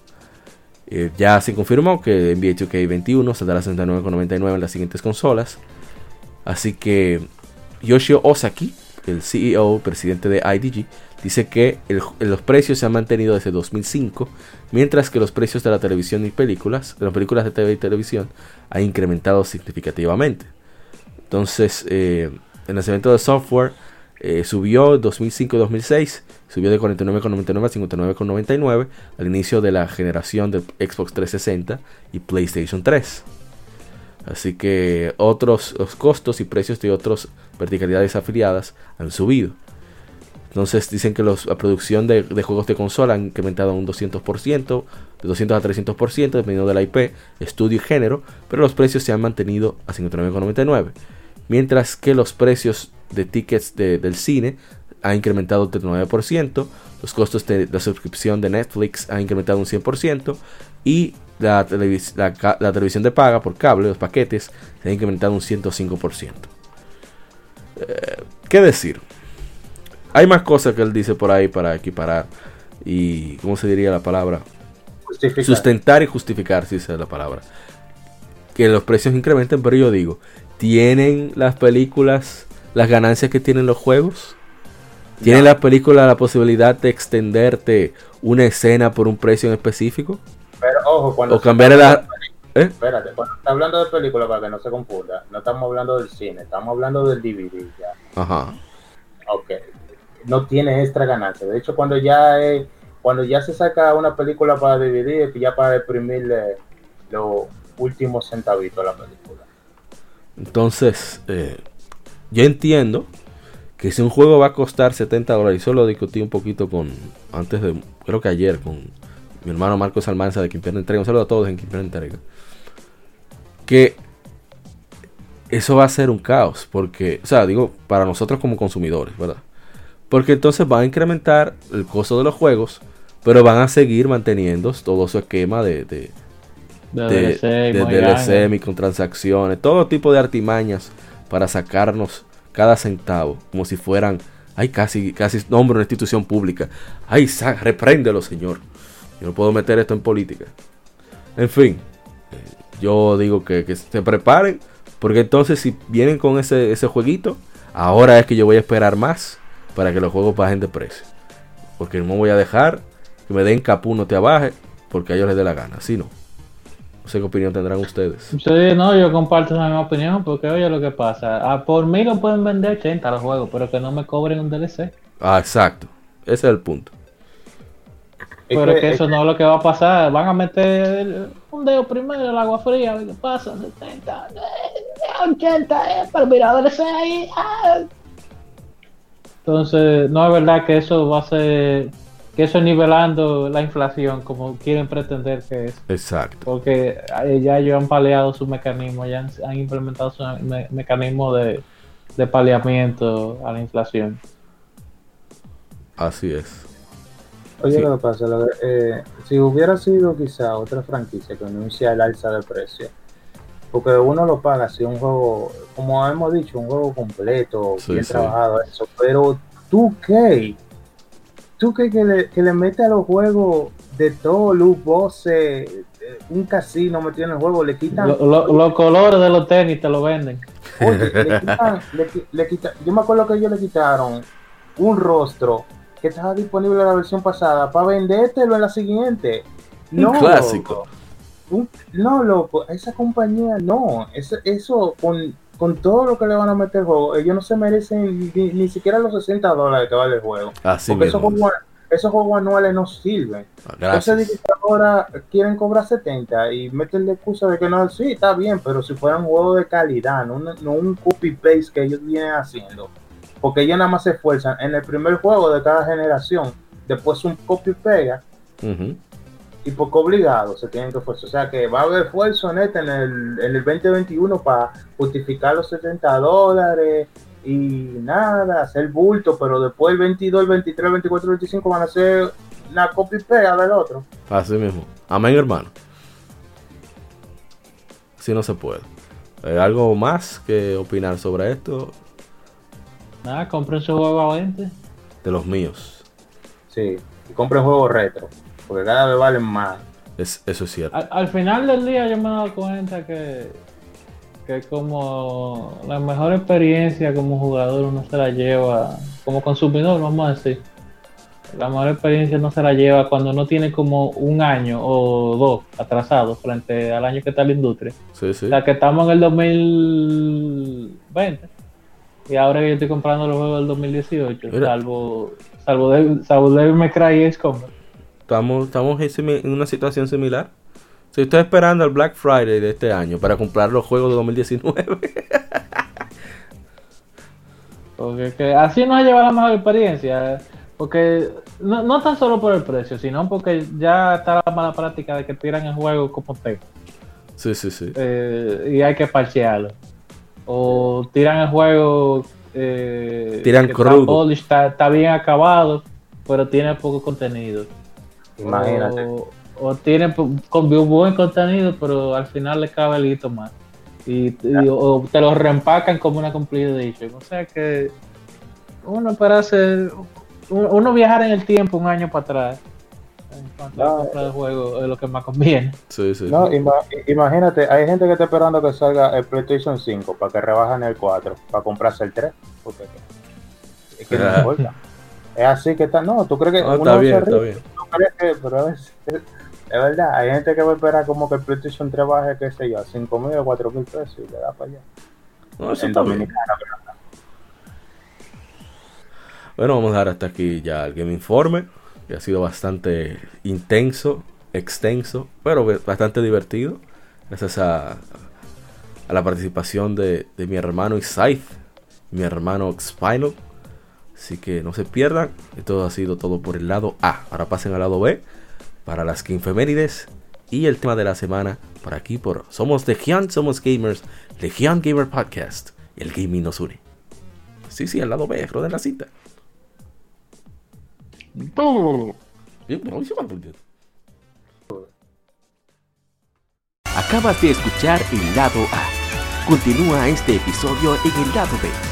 Eh, ya se confirmó que N B A dos K veintiuno saldrá a sesenta y nueve dólares con noventa y nueve en las siguientes consolas. Así que Yoshio Ozaki, el C E O, presidente de I D G, dice que el, los precios se han mantenido desde dos mil cinco, mientras que los precios de la televisión y películas, de las películas de T V y televisión, han incrementado significativamente. Entonces, eh, el lanzamiento de software eh, subió en dos mil cinco a dos mil seis, subió de cuarenta y nueve dólares con noventa y nueve a cincuenta y nueve dólares con noventa y nueve al inicio de la generación de Xbox trescientos sesenta y PlayStation tres. Así que otros los costos y precios de otras verticalidades afiliadas han subido. Entonces dicen que los, la producción de, de juegos de consola han incrementado un doscientos por ciento, de doscientos a trescientos por ciento, dependiendo de la I P, estudio y género, pero los precios se han mantenido a cincuenta y nueve dólares con noventa y nueve, mientras que los precios de tickets de, del cine han incrementado un nueve por ciento, los costos de la suscripción de Netflix han incrementado un cien por ciento, y la, televis- la, ca- la televisión de paga por cable, los paquetes, se han incrementado un ciento cinco por ciento. Eh, ¿Qué decir? Hay más cosas que él dice por ahí para equiparar y, ¿cómo se diría la palabra? Justificar. Sustentar y justificar, si esa es la palabra. Que los precios incrementen, pero yo digo, ¿tienen las películas las ganancias que tienen los juegos? ¿Tiene no. la película la posibilidad de extenderte una escena por un precio en específico? Pero ojo, cuando o cambiar la... ¿Eh? Espérate, cuando está hablando de película, para que no se confunda, no estamos hablando del cine, estamos hablando del D V D ya. Ajá. Ok. No tiene extra ganancia. De hecho, cuando ya eh, cuando ya se saca una película para D V D, ya para exprimirle los últimos centavitos a la película. Entonces, eh, yo entiendo que si un juego va a costar setenta dólares, y solo discutí un poquito con, antes de, creo que ayer, con mi hermano Marcos Almanza de Quimper Entrega, un saludo a todos en Quimper Entrega, que eso va a ser un caos, porque, o sea, digo, para nosotros como consumidores, ¿verdad? Porque entonces van a incrementar el costo de los juegos, pero van a seguir manteniendo todo su esquema de, de, de, de D L C, de, de D L C, microtransacciones, todo tipo de artimañas para sacarnos cada centavo, como si fueran, ay, casi, casi nombro una institución pública, ay, repréndelo, señor, yo no puedo meter esto en política. En fin, yo digo que, que se preparen, porque entonces si vienen con ese, ese jueguito, ahora es que yo voy a esperar más para que los juegos bajen de precio, porque no voy a dejar que me den capú, no te abaje, porque a ellos les dé la gana, así no. No sé qué opinión tendrán ustedes. Sí, no, yo comparto la misma opinión, porque oye lo que pasa. Ah, por mí lo pueden vender ochenta los juegos, pero que no me cobren un D L C. Ah, exacto. Ese es el punto. Pero es que, es que eso es que... no es lo que va a pasar. Van a meter un dedo primero el agua fría. ¿Qué pasa? setenta, ochenta, eh, pero mira, D L C ahí. Ah. Entonces, no es verdad que eso va a ser... que eso es nivelando la inflación, como quieren pretender que es. Exacto. Porque ya ellos han paliado su mecanismo, ya han, han implementado su me- mecanismo de, de paliamiento a la inflación. Así es. Oye, sí. Lo que pasa, lo de, eh, si hubiera sido quizá otra franquicia que anuncia el alza de precio, porque uno lo paga si un juego, como hemos dicho, un juego completo, sí, bien sí. trabajado, eso, pero ¿tú qué? Tú que, que, le, que le mete a los juegos de todo, luz, voces, un casino metido en el juego, le quitan... Lo, lo, los colores de los tenis te lo venden. Oye, le quitan, le, le quitan... Yo me acuerdo que ellos le quitaron un rostro que estaba disponible en la versión pasada para vendértelo en la siguiente. No, un clásico. Un, no, loco, esa compañía no. Eso, eso con, con todo lo que le van a meter al juego, ellos no se merecen ni, ni siquiera los sesenta dólares que vale el juego. Así porque esos juegos, esos juegos anuales no sirven. Ah, entonces ahora quieren cobrar setenta y meten la excusa de que no, sí, está bien, pero si fuera un juego de calidad, no, no un copy-paste que ellos vienen haciendo. Porque ellos nada más se esfuerzan en el primer juego de cada generación, después un copy-pega. Uh-huh. Y poco obligado se tienen que esforzar. O sea que va a haber esfuerzo neta en el, en el veinte veintiuno para justificar los setenta dólares y nada, hacer bulto, pero después el veintidós, el veintitrés, el veinticuatro, el veinticinco van a hacer una copia y pega del otro. Así mismo. Amén, hermano. Así no se puede. ¿Hay algo más que opinar sobre esto? Nada, compren su juego a veinte. De los míos. Sí, y compren juegos retro, porque cada vez valen más. Es, eso es cierto. Al, al final del día yo me he dado cuenta que, que como la mejor experiencia como jugador uno se la lleva, como consumidor vamos a decir, la mejor experiencia no se la lleva cuando uno tiene como un año o dos atrasado frente al año que está la industria. Sí, sí. O sea que estamos en el dos mil veinte y ahora que yo estoy comprando los juegos del dos mil dieciocho, Mira. salvo salvo de, salvo de me cry y Xcombat. Estamos, estamos en una situación similar. Si estoy esperando al Black Friday de este año para comprar los juegos de dos mil diecinueve. Porque que así nos ha llevado la mejor experiencia. Porque no, no tan solo por el precio, sino porque ya está la mala práctica de que tiran el juego como tengo. Sí, sí, sí. Eh, y hay que parchearlo. O tiran el juego. Eh, tiran crudo. Está, está bien acabado, pero tiene poco contenido. Imagínate. O, o tiene con buen contenido, pero al final le cabe el hito más. Y, y o te lo reempacan como una complete edition. O sea que uno para hacer uno viajar en el tiempo un año para atrás. En cuanto no, a comprar el juego es lo que más conviene. Sí, sí. No, ima, imagínate, hay gente que está esperando que salga el PlayStation cinco para que rebajen el cuatro, para comprarse el tres, porque es que no importa. es así que está, no, tú crees que... No, uno está bien, se ríe, está bien. ¿Tú crees que, pero es, es, es verdad, hay gente que va a esperar como que el PlayStation tres baje, qué sé yo, cinco mil o cuatro mil pesos y le da para allá. No, eso en está Dominicana, bien. Pero no. Bueno, vamos a dejar hasta aquí ya el Game Informe, que ha sido bastante intenso, extenso, pero bastante divertido, gracias a... a la participación de, de mi hermano Ysaiz, mi hermano Spinel. Así que no se pierdan. Esto ha sido todo por el lado A. Ahora pasen al lado B para las quinfemérides y el tema de la semana. Por aquí, por Somos Legión, Somos Gamers, Legión Gamer Podcast. El gaming nos une. Sí, sí, al lado B, roden la cinta. Acabas de escuchar el lado A. Continúa este episodio en el lado B.